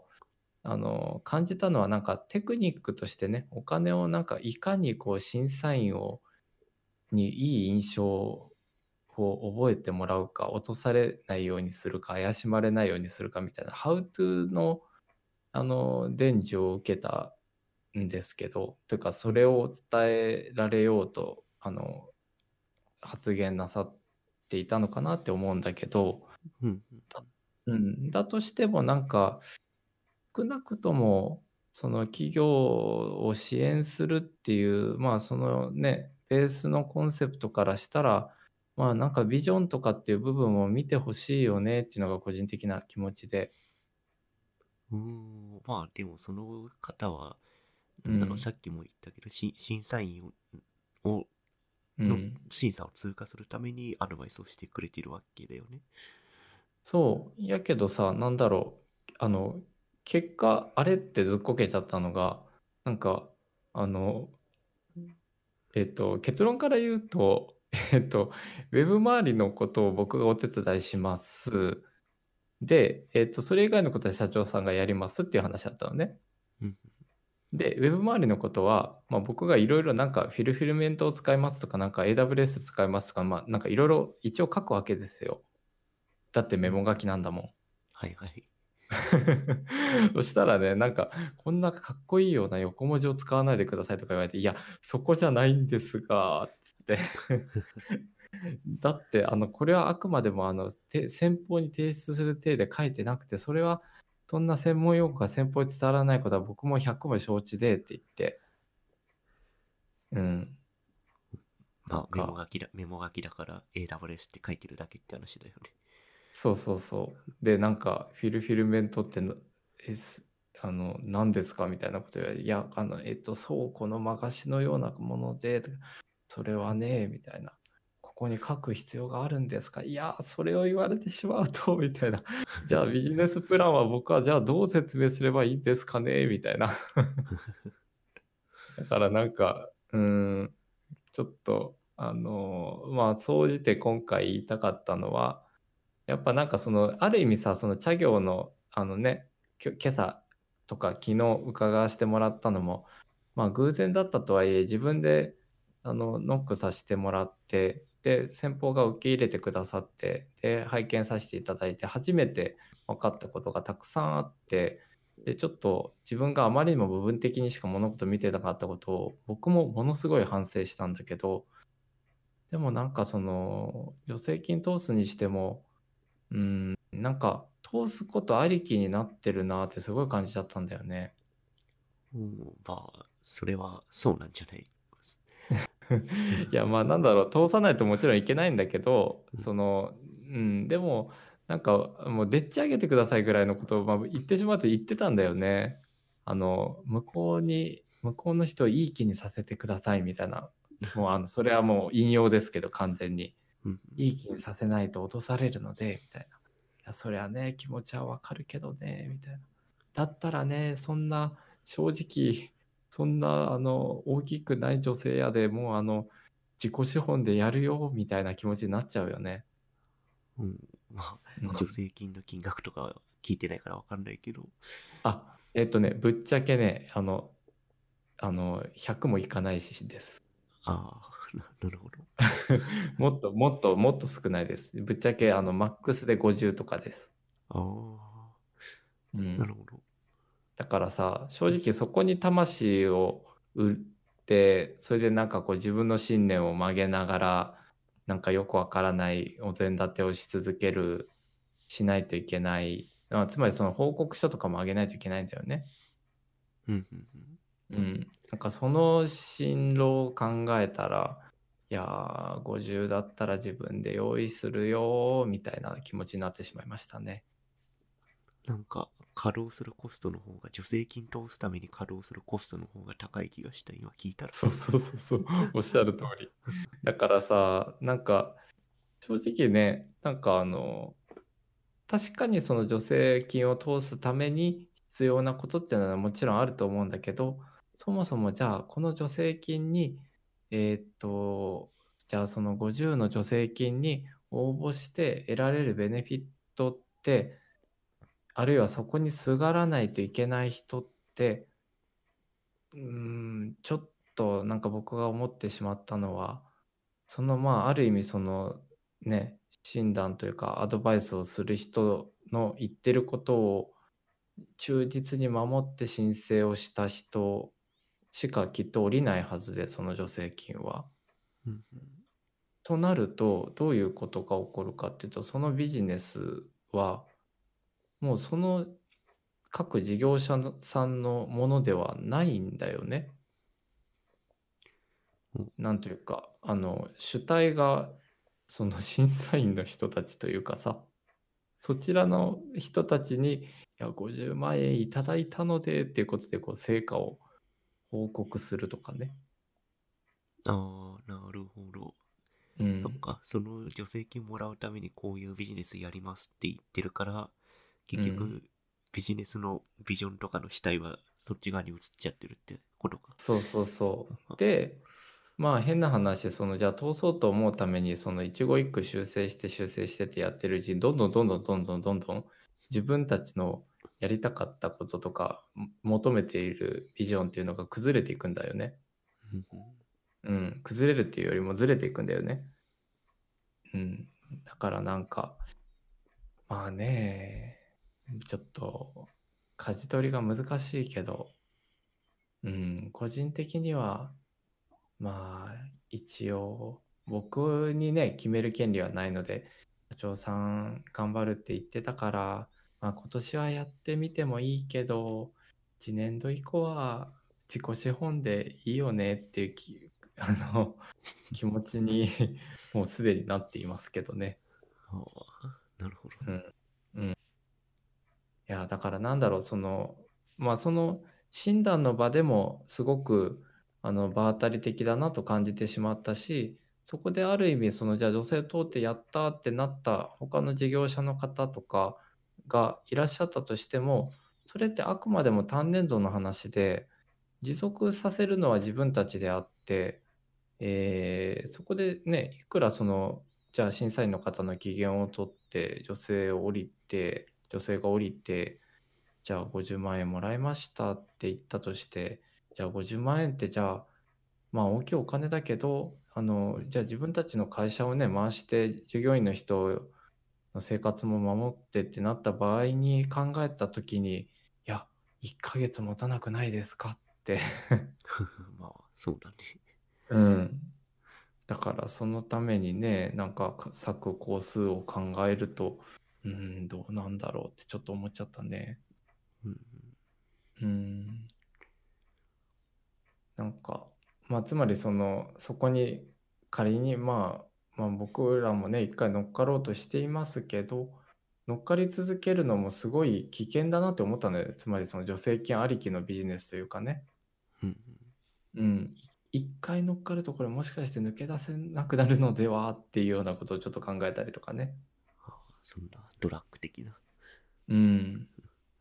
あの感じたのはなんかテクニックとしてね、お金をなんかいかにこう審査員をにいい印象を覚えてもらうか、落とされないようにするか、怪しまれないようにするかみたいなハウトゥーのあの伝授を受けたんですけど、というかそれを伝えられようとあの発言なさっていたのかなって思うんだけど、うん、だ, うん、だとしてもなんか少なくともその企業を支援するっていうまあそのねベースのコンセプトからしたら、まあなんかビジョンとかっていう部分を見てほしいよねっていうのが個人的な気持ちで、うーん、まあでもその方はなんだろう、うん、さっきも言ったけどし審査員を。をの審査を通過するためにアドバイスをしてくれてるわけだよね、うん、そうやけどさ、なんだろうあの結果あれってずっこけちゃったのがなんかあのえっと結論から言うとえっとウェブ周りのことを僕がお手伝いしますで、えっとそれ以外のことは社長さんがやりますっていう話だったのね、うんで、ウェブ周りのことは、まあ、僕がいろいろなんかフィルフィルメントを使いますとか、なんか エーダブリューエス 使いますとか、まあ、なんかいろいろ一応書くわけですよ。だってメモ書きなんだもん。はいはい。そしたらね、なんかこんなかっこいいような横文字を使わないでくださいとか言われて、いや、そこじゃないんですが、つって。だって、あの、これはあくまでもあの先方に提出する体で書いてなくて、それは、そんな専門用語が先方に伝わらないことは僕もひゃくも承知でって言って、うん。まあ、メモ書きだ、メモ書きだから エーダブリューエス って書いてるだけって話だよね。そうそうそう。で、なんかフィルフィルメントってあの何ですかみたいなこと言われて、いや、あの、えっと、倉庫のまかしのようなもので、それはね、みたいな。ここに書く必要があるんですか、いやそれを言われてしまうとみたいな、じゃあビジネスプランは僕はじゃあどう説明すればいいんですかねみたいなだからなんかうーんちょっとあのまあ総じて今回言いたかったのはやっぱなんかそのある意味さその茶業のあのね今朝とか昨日伺わせてもらったのもまあ偶然だったとはいえ自分であのノックさせてもらってで先方が受け入れてくださってで拝見させていただいて初めて分かったことがたくさんあって、でちょっと自分があまりにも部分的にしか物事見てなかったことを僕もものすごい反省したんだけど、でもなんかその助成金通すにしてもうーんなんか通すことありきになってるなってすごい感じちゃったんだよね。うん、まあそれはそうなんじゃないいやまあなんだろう通さないともちろんいけないんだけど、そのうんでもなんかもうでっち上げてくださいぐらいのことをまあ言ってしまうと言ってたんだよね。あの向こうに向こうの人をいい気にさせてくださいみたいな、もうあのそれはもう引用ですけど完全に、うん、いい気にさせないと落とされるのでみたいな、いやそりゃね気持ちはわかるけどねみたいな、だったらねそんな正直そんなあの大きくない女性やでもうあの自己資本でやるよみたいな気持ちになっちゃうよね。うん、まあ助成金の金額とか聞いてないから分かんないけど、あえっとねぶっちゃけねあのあのひゃくもいかないしです。ああなるほどもっともっともっと少ないです。ぶっちゃけあのマックスでごじゅうとかです。ああ、うん、なるほど。だからさ正直そこに魂を売ってそれでなんかこう自分の信念を曲げながらなんかよくわからないお膳立てをし続けるしないといけない、つまりその報告書とかもあげないといけないんだよね。うんうん、なんかその進路を考えたらいやごじゅうだったら自分で用意するよみたいな気持ちになってしまいましたね。なんか稼働するコストの方が助成金通すために稼働するコストの方が高い気がした今聞いたら。そうそうそうそうおっしゃる通りだからさなんか正直ねなんかあの確かにその助成金を通すために必要なことっていうのはもちろんあると思うんだけど、そもそもじゃあこの助成金にえー、っとじゃあそのごじゅうの助成金に応募して得られるベネフィットってあるいはそこにすがらないといけない人ってうーんちょっとなんか僕が思ってしまったのはそのまあある意味そのね診断というかアドバイスをする人の言ってることを忠実に守って申請をした人しかきっと降りないはずでその助成金は、うん、となるとどういうことが起こるかっていうとそのビジネスはもうその各事業者さんのものではないんだよね、うん、なんというかあの主体がその審査員の人たちというかさそちらの人たちにいやごじゅうまん円いただいたのでっていうことでこう成果を報告するとかね。ああなるほど、うん、そっかその助成金もらうためにこういうビジネスやりますって言ってるから結局、うん、ビジネスのビジョンとかの主体はそっち側に移っちゃってるってことか。そうそうそうでまあ変な話そのじゃあ通そうと思うためにその一語一句修正して修正してってやってるうちにどんどんどんどんどんどんどんどん自分たちのやりたかったこととか求めているビジョンっていうのが崩れていくんだよねうん崩れるっていうよりもずれていくんだよね。うんだからなんかまあねちょっと舵取りが難しいけどうん個人的にはまあ一応僕にね決める権利はないので社長さん頑張るって言ってたから、まあ、今年はやってみてもいいけど次年度以降は自己資本でいいよねっていうきあの気持ちにもうすでになっていますけどね。はあ、なるほど、うんうん、いやだからなんだろうそのまあその診断の場でもすごくあの場当たり的だなと感じてしまったしそこである意味そのじゃあ女性通ってやったってなった他の事業者の方とかがいらっしゃったとしてもそれってあくまでも単年度の話で持続させるのは自分たちであって、えー、そこでねいくらそのじゃあ審査員の方の機嫌を取って女性を降りて女性が降りてじゃあごじゅうまん円もらいましたって言ったとしてじゃあごじゅうまん円ってじゃあまあ大きいお金だけどあのじゃあ自分たちの会社をね回して従業員の人の生活も守ってってなった場合に考えた時にいやいっかげつ持たなくないですかってまあそうだねうんだからそのためにねなんか割く工数を考えるとうんどうなんだろうってちょっと思っちゃったね。うんうんなんかまあつまりそのそこに仮にまあ、まあ僕らもね一回乗っかろうとしていますけど乗っかり続けるのもすごい危険だなって思ったので、つまりその助成金ありきのビジネスというかね、うん、うん、一回乗っかるとこれもしかして抜け出せなくなるのではっていうようなことをちょっと考えたりとかね。ああ、そんなドラッグ的な。うん。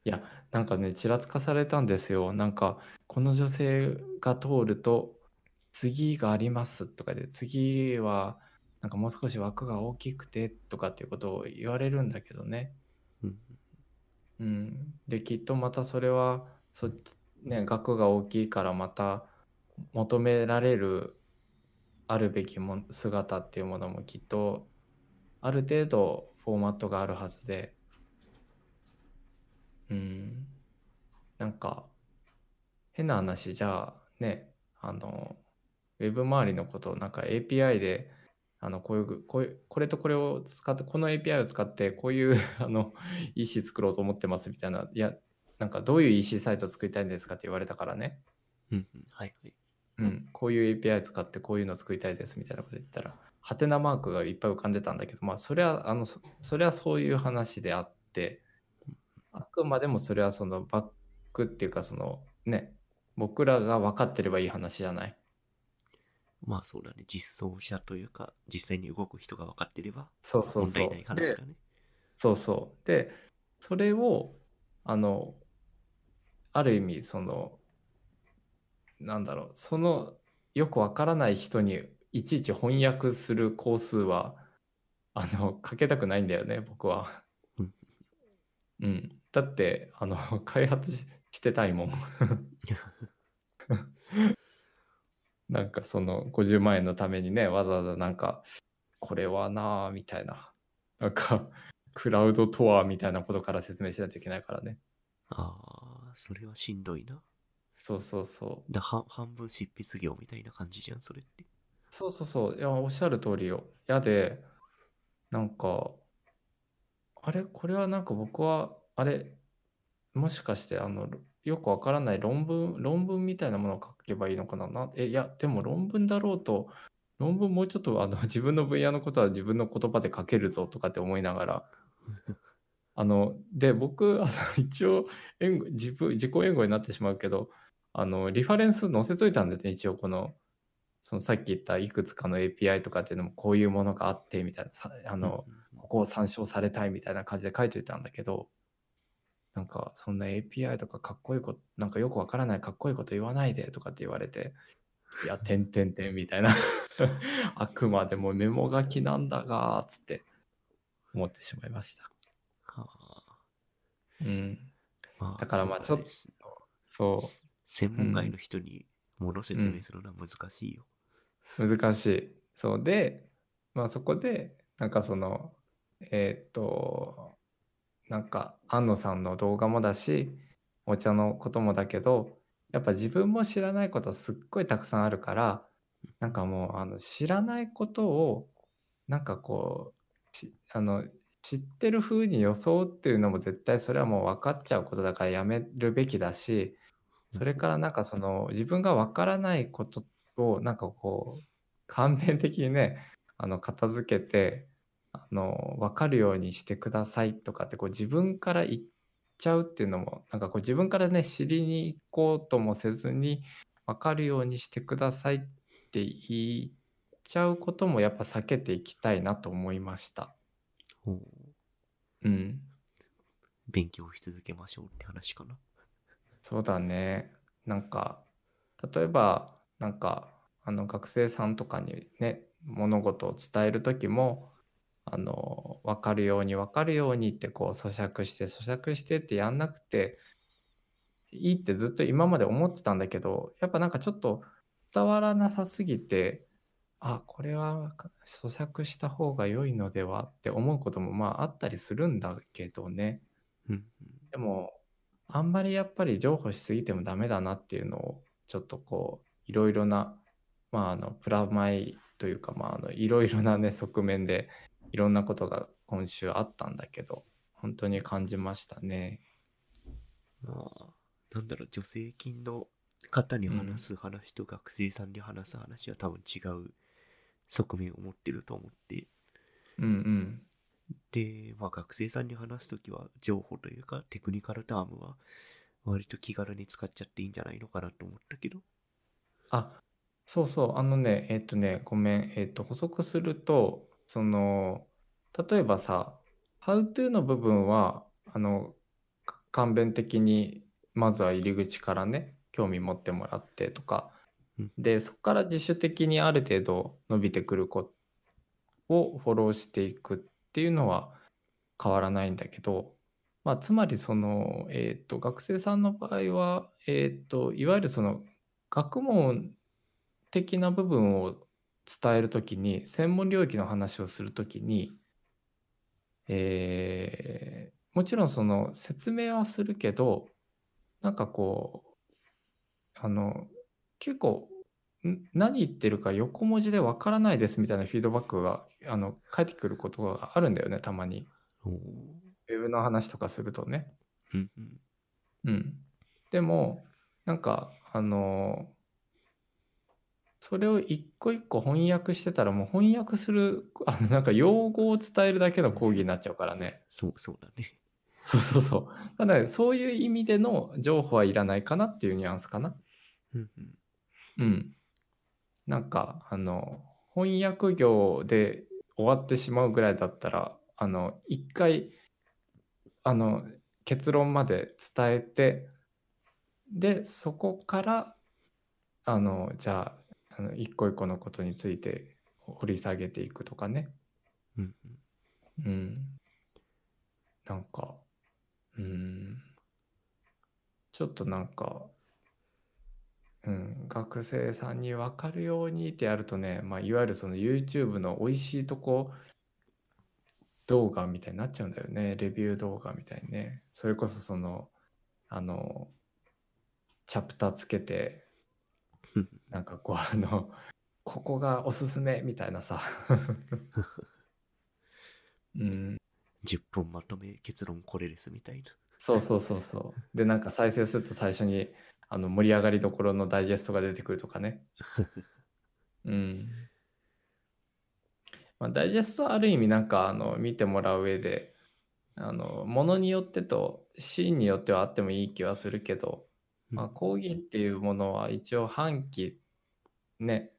いや、なんかね、ちらつかされたんですよ。なんか、この女性が通ると、次がありますとかで、次は、なんかもう少し枠が大きくてとかっていうことを言われるんだけどね。うん。うん、で、きっとまたそれは、そね、額が大きいからまた求められるあるべきも姿っていうものもきっとある程度フォーマットがあるはずで、うん、なんか変な話じゃあね、あのウェブ周りのことをなんか エーピーアイ であのこういうこういうこれとこれを使ってこの エーピーアイ を使ってこういうあの イーシー 作ろうと思ってますみたいな、いやなんかどういう イーシー サイト作りたいんですかって言われたからね、うんはいはいうん、こういう エーピーアイ 使ってこういうの作りたいですみたいなこと言ったらハテナマークがいっぱい浮かんでたんだけど、まあそれはあのそれはそういう話であって、あくまでもそれはそのバックっていうかそのね僕らが分かってればいい話じゃない。まあそうだね、実装者というか実際に動く人が分かってればそうそうそう問題ない話だね。そうそうでそれをあのある意味そのなんだろう、そのよくわからない人にいちいち翻訳する工数はあのかけたくないんだよね僕は。うん、うん、だってあの開発 し, してたいもん。なんかそのごじゅうまん円のためにねわざわざなんかこれはなあみたいな、なんかクラウドとはみたいなことから説明しないといけないからね。ああそれはしんどいな。そうそうそうだ半分執筆業みたいな感じじゃんそれって。そうそうそう、いやおっしゃる通りよ。いやでなんかあれこれはなんか僕はあれもしかしてあのよくわからない論文論文みたいなものを書けばいいのかなな、えいやでも論文だろうと論文もうちょっとあの自分の分野のことは自分の言葉で書けるぞとかって思いながらあので僕あの一応援護 自, 自己援護になってしまうけどあのリファレンス載せといたんでね、一応この、 そのさっき言ったいくつかの エーピーアイ とかっていうのもこういうものがあってみたいなあの、うん、ここを参照されたいみたいな感じで書いといたんだけど、なんかそんな エーピーアイ とかかっこいいことなんかよくわからないかっこいいこと言わないでとかって言われていやてんてんてんみたいなあくまでもメモ書きなんだがーつって思ってしまいました。はあ、うん、まあ、だからまあちょっとそう専門外の人にもの説明するのは難しいよ、うんうん、難しい。そうでまあそこでなんかそのえー、っとなんか安野さんの動画もだしお茶のこともだけどやっぱ自分も知らないことはすっごいたくさんあるから、なんかもうあの知らないことをなんかこうあの知ってる風に装うっていうのも絶対それはもう分かっちゃうことだからやめるべきだし、それからなんかその自分が分からないことをなんかこう簡便的にねあの片付けてあの分かるようにしてくださいとかってこう自分から言っちゃうっていうのもなんかこう自分からね知りに行こうともせずに分かるようにしてくださいって言っちゃうこともやっぱ避けていきたいなと思いました。おうん勉強し続けましょうって話かな。そうだね、なんか例えばなんかあの学生さんとかにね物事を伝える時もあの分かるように分かるようにってこう咀嚼して咀嚼してってやんなくていいってずっと今まで思ってたんだけど、やっぱなんかちょっと伝わらなさすぎてあこれは咀嚼した方が良いのではって思うこともまああったりするんだけどね、うん、でもあんまりやっぱり譲歩しすぎてもダメだなっていうのをちょっとこういろいろなまああのプラマイというかまああのいろいろなね側面でいろんなことが今週あったんだけど本当に感じましたね。まあなんだろう助成金の方に話す話と学生さんに話す話は多分違う側面を持ってると思って、うんうん、で、まあ、学生さんに話すときは情報というかテクニカルタームは割と気軽に使っちゃっていいんじゃないのかなと思ったけど。あ、そうそう、あのねえっとねごめん、えっと補足すると、その例えばさ「How to」の部分はあの簡便的にまずは入り口からね興味持ってもらってとかで、そこから自主的にある程度伸びてくる子をフォローしていくっていうのは変わらないんだけど、まあ、つまりその、えー、と学生さんの場合は、えー、といわゆるその学問的な部分を伝えるときに、専門領域の話をするときに、えー、もちろんその説明はするけど、なんかこうあの結構何言ってるか横文字でわからないですみたいなフィードバックがあの返ってくることがあるんだよね、たまに。ウェブの話とかするとね。うん、うん、でもなんかあのそれを一個一個翻訳してたら、もう翻訳するあのなんか用語を伝えるだけの講義になっちゃうからね。そうそうだね。そうそうそう。だからそういう意味での情報はいらないかなっていうニュアンスかな。うん。うん、なんかあの翻訳業で終わってしまうぐらいだったら、あの一回あの結論まで伝えて、でそこからあのじゃあ、 あの一個一個のことについて掘り下げていくとかね。うん、うん、なんかうんちょっとなんか。うん、学生さんに分かるようにってやるとね、まあ、いわゆるその YouTube のおいしいとこ動画みたいになっちゃうんだよね。レビュー動画みたいにね。それこそそのあのチャプターつけてなんかこうあのここがおすすめみたいなさ、うん、じゅっぷんまとめ結論これですみたいな。そうそうそうそう。でなんか再生すると最初にあの盛り上がりどころのダイジェストが出てくるとかね。うん。まあ、ダイジェストはある意味なんかあの見てもらう上で、あのものによってとシーンによってはあってもいい気はするけど、まあ、講義っていうものは一応半期ね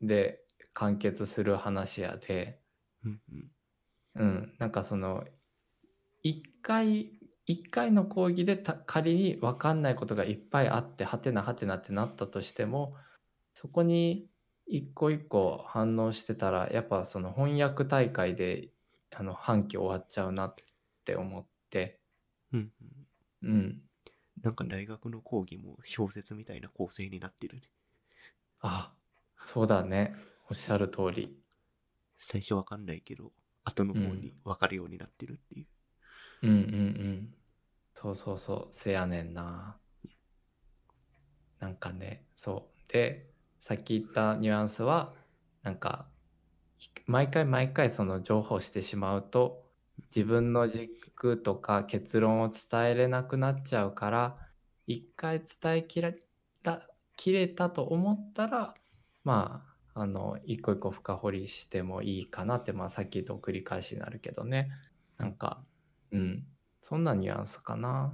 で完結する話やで、うん、なんかその一回いっかいの講義で仮に分かんないことがいっぱいあってはてなはてなってなったとしても、そこに一個一個反応してたらやっぱその翻訳大会であの半期終わっちゃうなって思って、うんうん、なんか大学の講義も小説みたいな構成になってるね。あ、そうだね、おっしゃる通り。最初分かんないけど後の方に分かるようになってるっていう、うんうんうんうん、そうそうそう、せやねんな。なんかね、そうでさっき言ったニュアンスはなんか毎回毎回その情報してしまうと自分の軸とか結論を伝えれなくなっちゃうから、一回伝えきれた、切れたと思ったら、まああの一個一個深掘りしてもいいかなって、まあさっきと繰り返しになるけどね、なんか。うん、そんなニュアンスかな。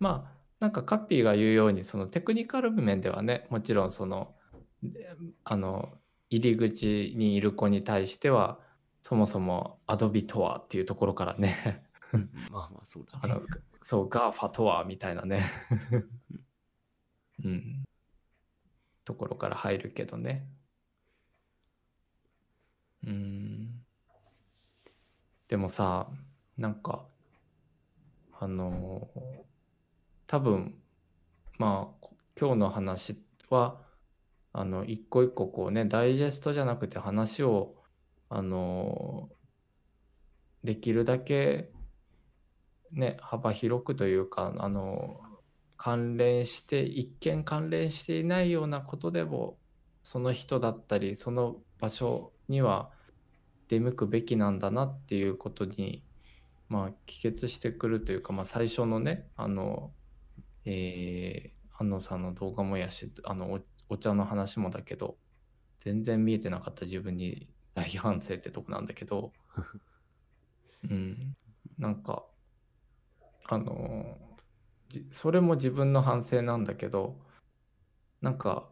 まあなんかカッピーが言うようにそのテクニカル面ではね、もちろんそのあの入り口にいる子に対してはそもそもアドビとはっていうところからねまあまあそうだね、あのそうガーファとはみたいなねうんところから入るけどね。うん、でもさ、なんかあのー、多分まあ今日の話はあの一個一個こうねダイジェストじゃなくて話をあのー、できるだけね幅広くというかあのー、関連して一見関連していないようなことでもその人だったりその場所には出向くべきなんだなっていうことに、まあ、帰結してくるというか、まあ、最初のねあの、えー、安野さんの動画もやしあの お, お茶の話もだけど全然見えてなかった自分に大反省ってとこなんだけどうん、なんかあのー、それも自分の反省なんだけど、なんか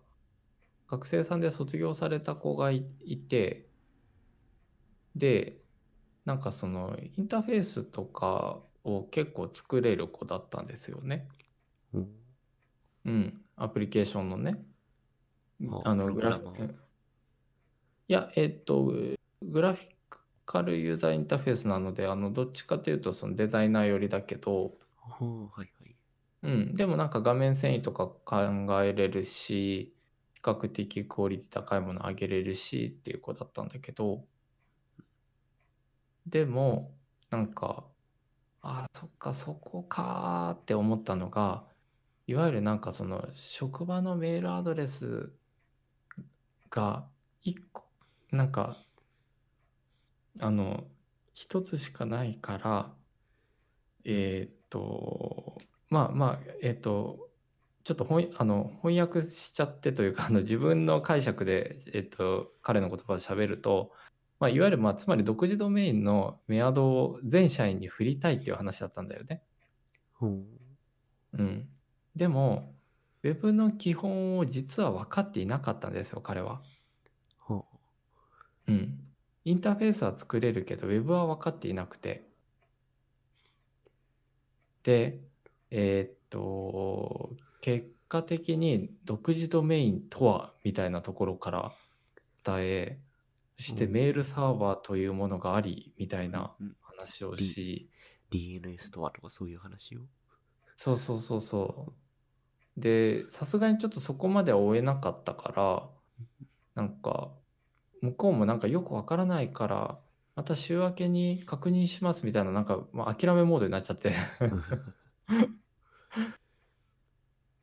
学生さんで卒業された子が い, いてでなんかそのインターフェースとかを結構作れる子だったんですよね。うん、うん、アプリケーションのね、ああのグラフィック、いやえー、っとグラフィック軽いユーザーインターフェースなので、あのどっちかというとそのデザイナー寄りだけど、はいはい、うん、でもなんか画面遷移とか考えれるし、比較的クオリティ高いもの上げれるしっていう子だったんだけど、でもなんかあそっかそこかって思ったのが、いわゆるなんかその職場のメールアドレスがいっこなんかあの一つしかないから、えっとまあまあえっとちょっと翻あの翻訳しちゃってというか、あの自分の解釈でえっと彼の言葉で喋ると、まあいわゆるまあつまり独自ドメインのメアドを全社員に振りたいっていう話だったんだよね。うん。うん。でもウェブの基本を実は分かっていなかったんですよ彼は。ほう。うん。インターフェースは作れるけど、ウェブは分かっていなくて。で、えー、っと、結果的に独自ドメインとはみたいなところから伝え、そしてメールサーバーというものがあり、みたいな話をし、うんうん、D、ディーエヌエス とはとかそういう話を。そうそうそうそう。で、さすがにちょっとそこまでは追えなかったから、なんか、向こうもなんかよくわからないからまた週明けに確認しますみたいな、なんか、まあ、諦めモードになっちゃって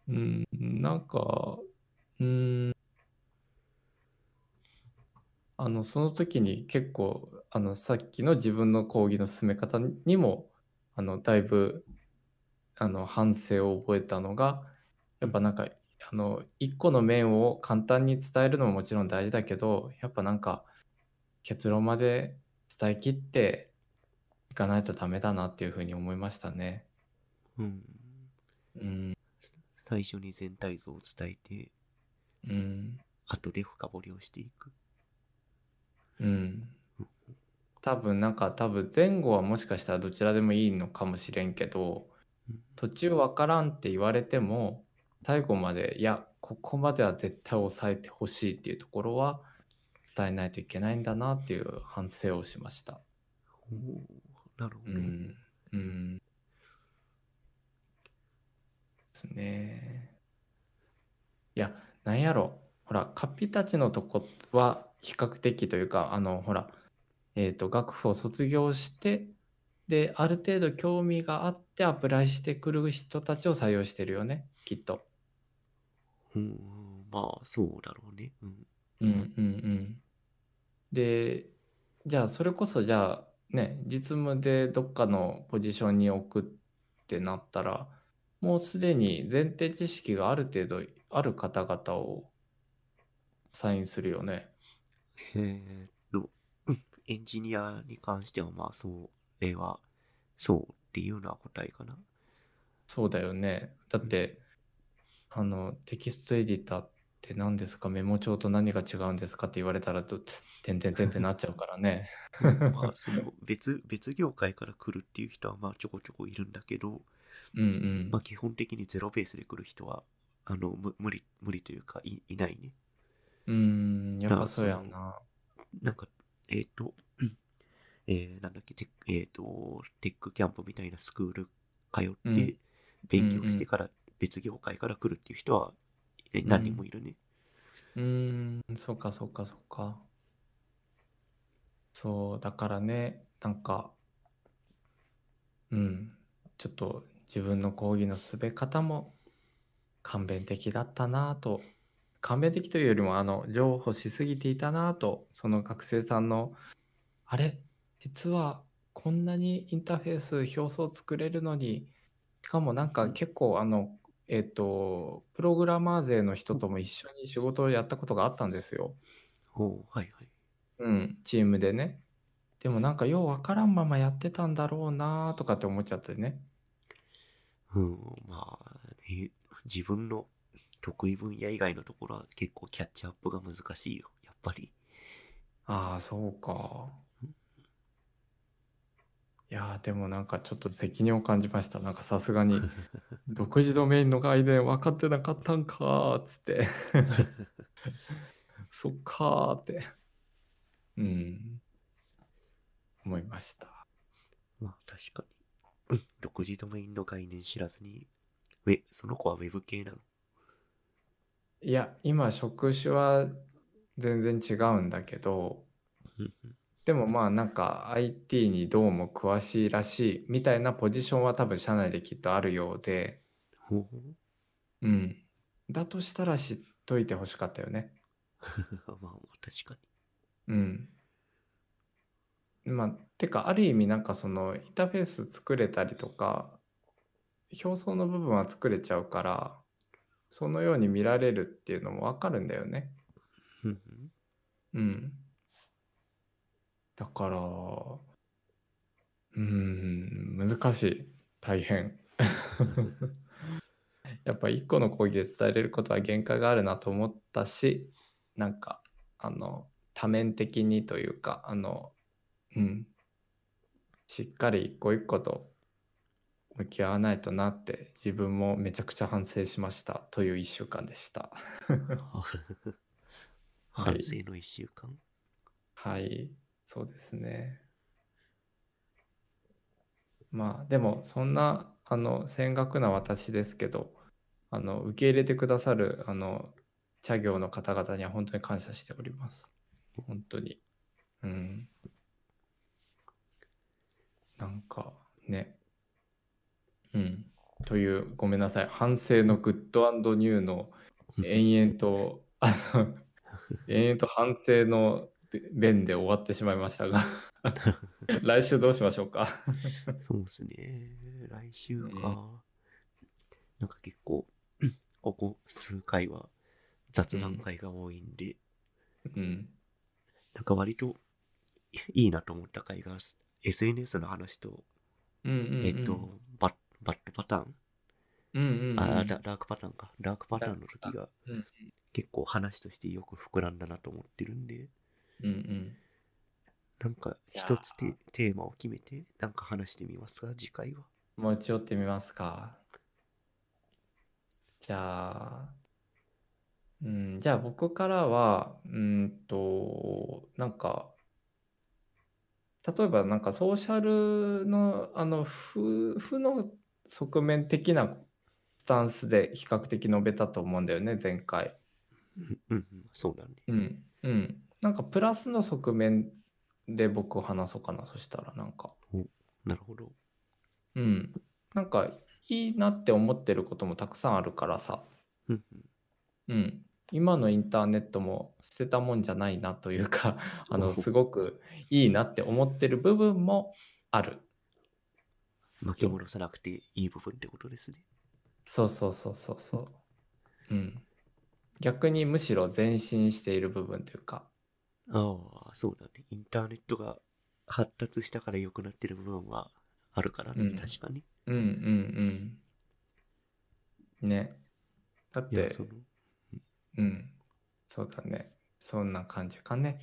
うん、なんかうーんあのその時に結構あのさっきの自分の講義の進め方にもあのだいぶあの反省を覚えたのが、やっぱなんかあのいっこの面を簡単に伝えるのももちろん大事だけど、やっぱなんか結論まで伝えきっていかないとダメだなっていうふうに思いましたね。うん、うん、最初に全体像を伝えて、うん、後で深掘りをしていく。うん多分なんか多分前後はもしかしたらどちらでもいいのかもしれんけど、途中わからんって言われても最後までいやここまでは絶対抑えてほしいっていうところは伝えないといけないんだなっていう反省をしました。おなるほど、うん、うん、ですね。いやなんやろほらカピたちのとこは比較的というか、あのほらえっと学部を卒業してである程度興味があってアプライしてくる人たちを採用してるよねきっと。うん、まあそうだろうね。うん、うん、うんうん。で、じゃあそれこそじゃあね実務でどっかのポジションに置くってなったら、もうすでに前提知識がある程度ある方々をサインするよね。えっとエンジニアに関してはまあそれはそうっていうのは答えかな。そうだよね。だって。うんあのテキストエディターって何ですか、メモ帳と何が違うんですかって言われたらとてんてんてんってなっちゃうからねまあその 別, 別業界から来るっていう人はまあちょこちょこいるんだけど、うんうんまあ、基本的にゼロベースで来る人はあの 無, 理無理というか い, いないね。うーんやっぱそうやな。なんかえっ、ー、と、えー、なんだっけテ ッ,、えー、とテックキャンプみたいなスクール通って勉強してから、うんうんうん別業界から来るっていう人は何人もいるね。うん、うーんそうかそうかそうか。そうだからねなんかうんちょっと自分の講義のすべ方も勘弁的だったなと、勘弁的というよりもあの譲歩しすぎていたなと、その学生さんのあれ実はこんなにインターフェース表層作れるのに、しかもなんか結構あのえっと、プログラマー勢の人とも一緒に仕事をやったことがあったんですよ。おはいはい。うん、チームでね。でもなんかようわからんままやってたんだろうなーとかって思っちゃってね。うん、まあ、ね、自分の得意分野以外のところは結構キャッチアップが難しいよ、やっぱり。ああ、そうか。いやーでもなんかちょっと責任を感じました。なんかさすがに独自ドメインの概念分かってなかったんかーっつって。そっかーって。うん。思いました。まあ確かに。うん、独自ドメインの概念知らずに、ウェその子はウェブ系なの？いや、今職種は全然違うんだけど、でもまあなんか アイティー にどうも詳しいらしいみたいなポジションは多分社内できっとあるようで、ほううん。だとしたら知っといてほしかったよね。まあ確かに。うん。まあてかある意味なんかそのインターフェース作れたりとか表層の部分は作れちゃうからそのように見られるっていうのも分かるんだよね。うん。だからうーん難しい大変やっぱ一個の講義で伝えれることは限界があるなと思ったし、なんかあの多面的にというかあのうんしっかり一個一個と向き合わないとなって自分もめちゃくちゃ反省しましたといういっしゅうかんでした反省のいっしゅうかん、はい、はいそうですね。まあでもそんなあの尖学な私ですけど、あの受け入れてくださるあの茶業の方々には本当に感謝しております。本当に、うん、なんかね、うんというごめんなさい反省のグッド&ニューの延々とあの延々と反省の弁で終わってしまいましたが来週どうしましょうかそうですね来週か、うん、なんか結構ここ数回は雑談会が多いんで、うんうん、なんか割といいなと思った回が エスエヌエス の話と、うんうんうん、えっとバッバッドパターン、うんうんうん、あ ダ, ダークパターンかダークパターンの時が結構話としてよく膨らんだなと思ってるんで、うんうん、なんか一つテーマを決めてなんか話してみますか次回は。持ち寄ってみますか。じゃあ、うん、じゃあ僕からはうんとなんか例えばなんかソーシャルのあの負の側面的なスタンスで比較的述べたと思うんだよね前回。うんうんそうだね。うんうん。なんかプラスの側面で僕を話そうかなそしたらなんかなるほどうんなんかいいなって思ってることもたくさんあるからさうん今のインターネットも捨てたもんじゃないなというかあのすごくいいなって思ってる部分もある巻き戻さなくていい部分ってことですねそうそうそうそうそううん逆にむしろ前進している部分というかああそうだねインターネットが発達したから良くなってる部分はあるからね、うん、確かにうんうんうんねだってそうんそうだねそんな感じかね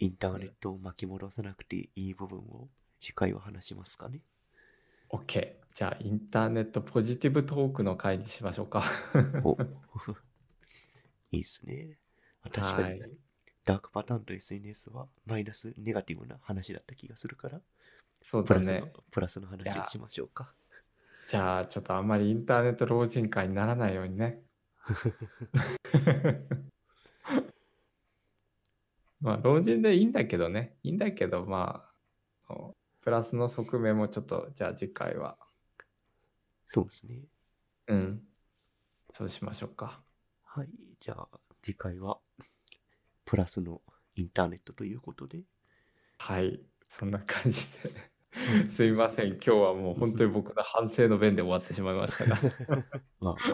インターネットを巻き戻さなくていい部分を次回は話しますかねOK じゃあインターネットポジティブトークの回にしましょうかおいいですね確かにダークパターンと エスエヌエス はマイナスネガティブな話だった気がするからそうだねプラスの、プラスの話をしましょうかじゃあちょっとあんまりインターネット老人会にならないようにねまあ老人でいいんだけどねいいんだけどまあプラスの側面もちょっとじゃあ次回はそうですねうんそうしましょうかはいじゃあ次回はプラスのインターネットということではいそんな感じですいません今日はもう本当に僕の反省の弁で終わってしまいましたがまあま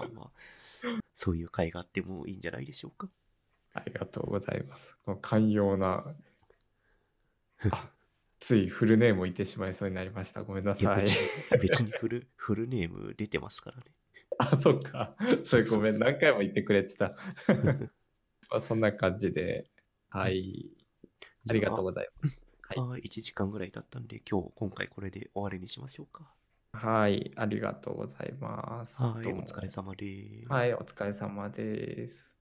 あまあそういう会があってもいいんじゃないでしょうかありがとうございます。この寛容な、あついフルネームを言ってしまいそうになりました。ごめんなさい。別に、 別にフル、フルネーム出てますからね。あ、そっか。それごめん、何回も言ってくれてた。まあ、そんな感じで、はい。ありがとうございます。はい、いちじかんぐらい経ったんで、今日、今回これで終わりにしましょうか。はい、ありがとうございます。はい、お疲れ様です。はい、お疲れ様です。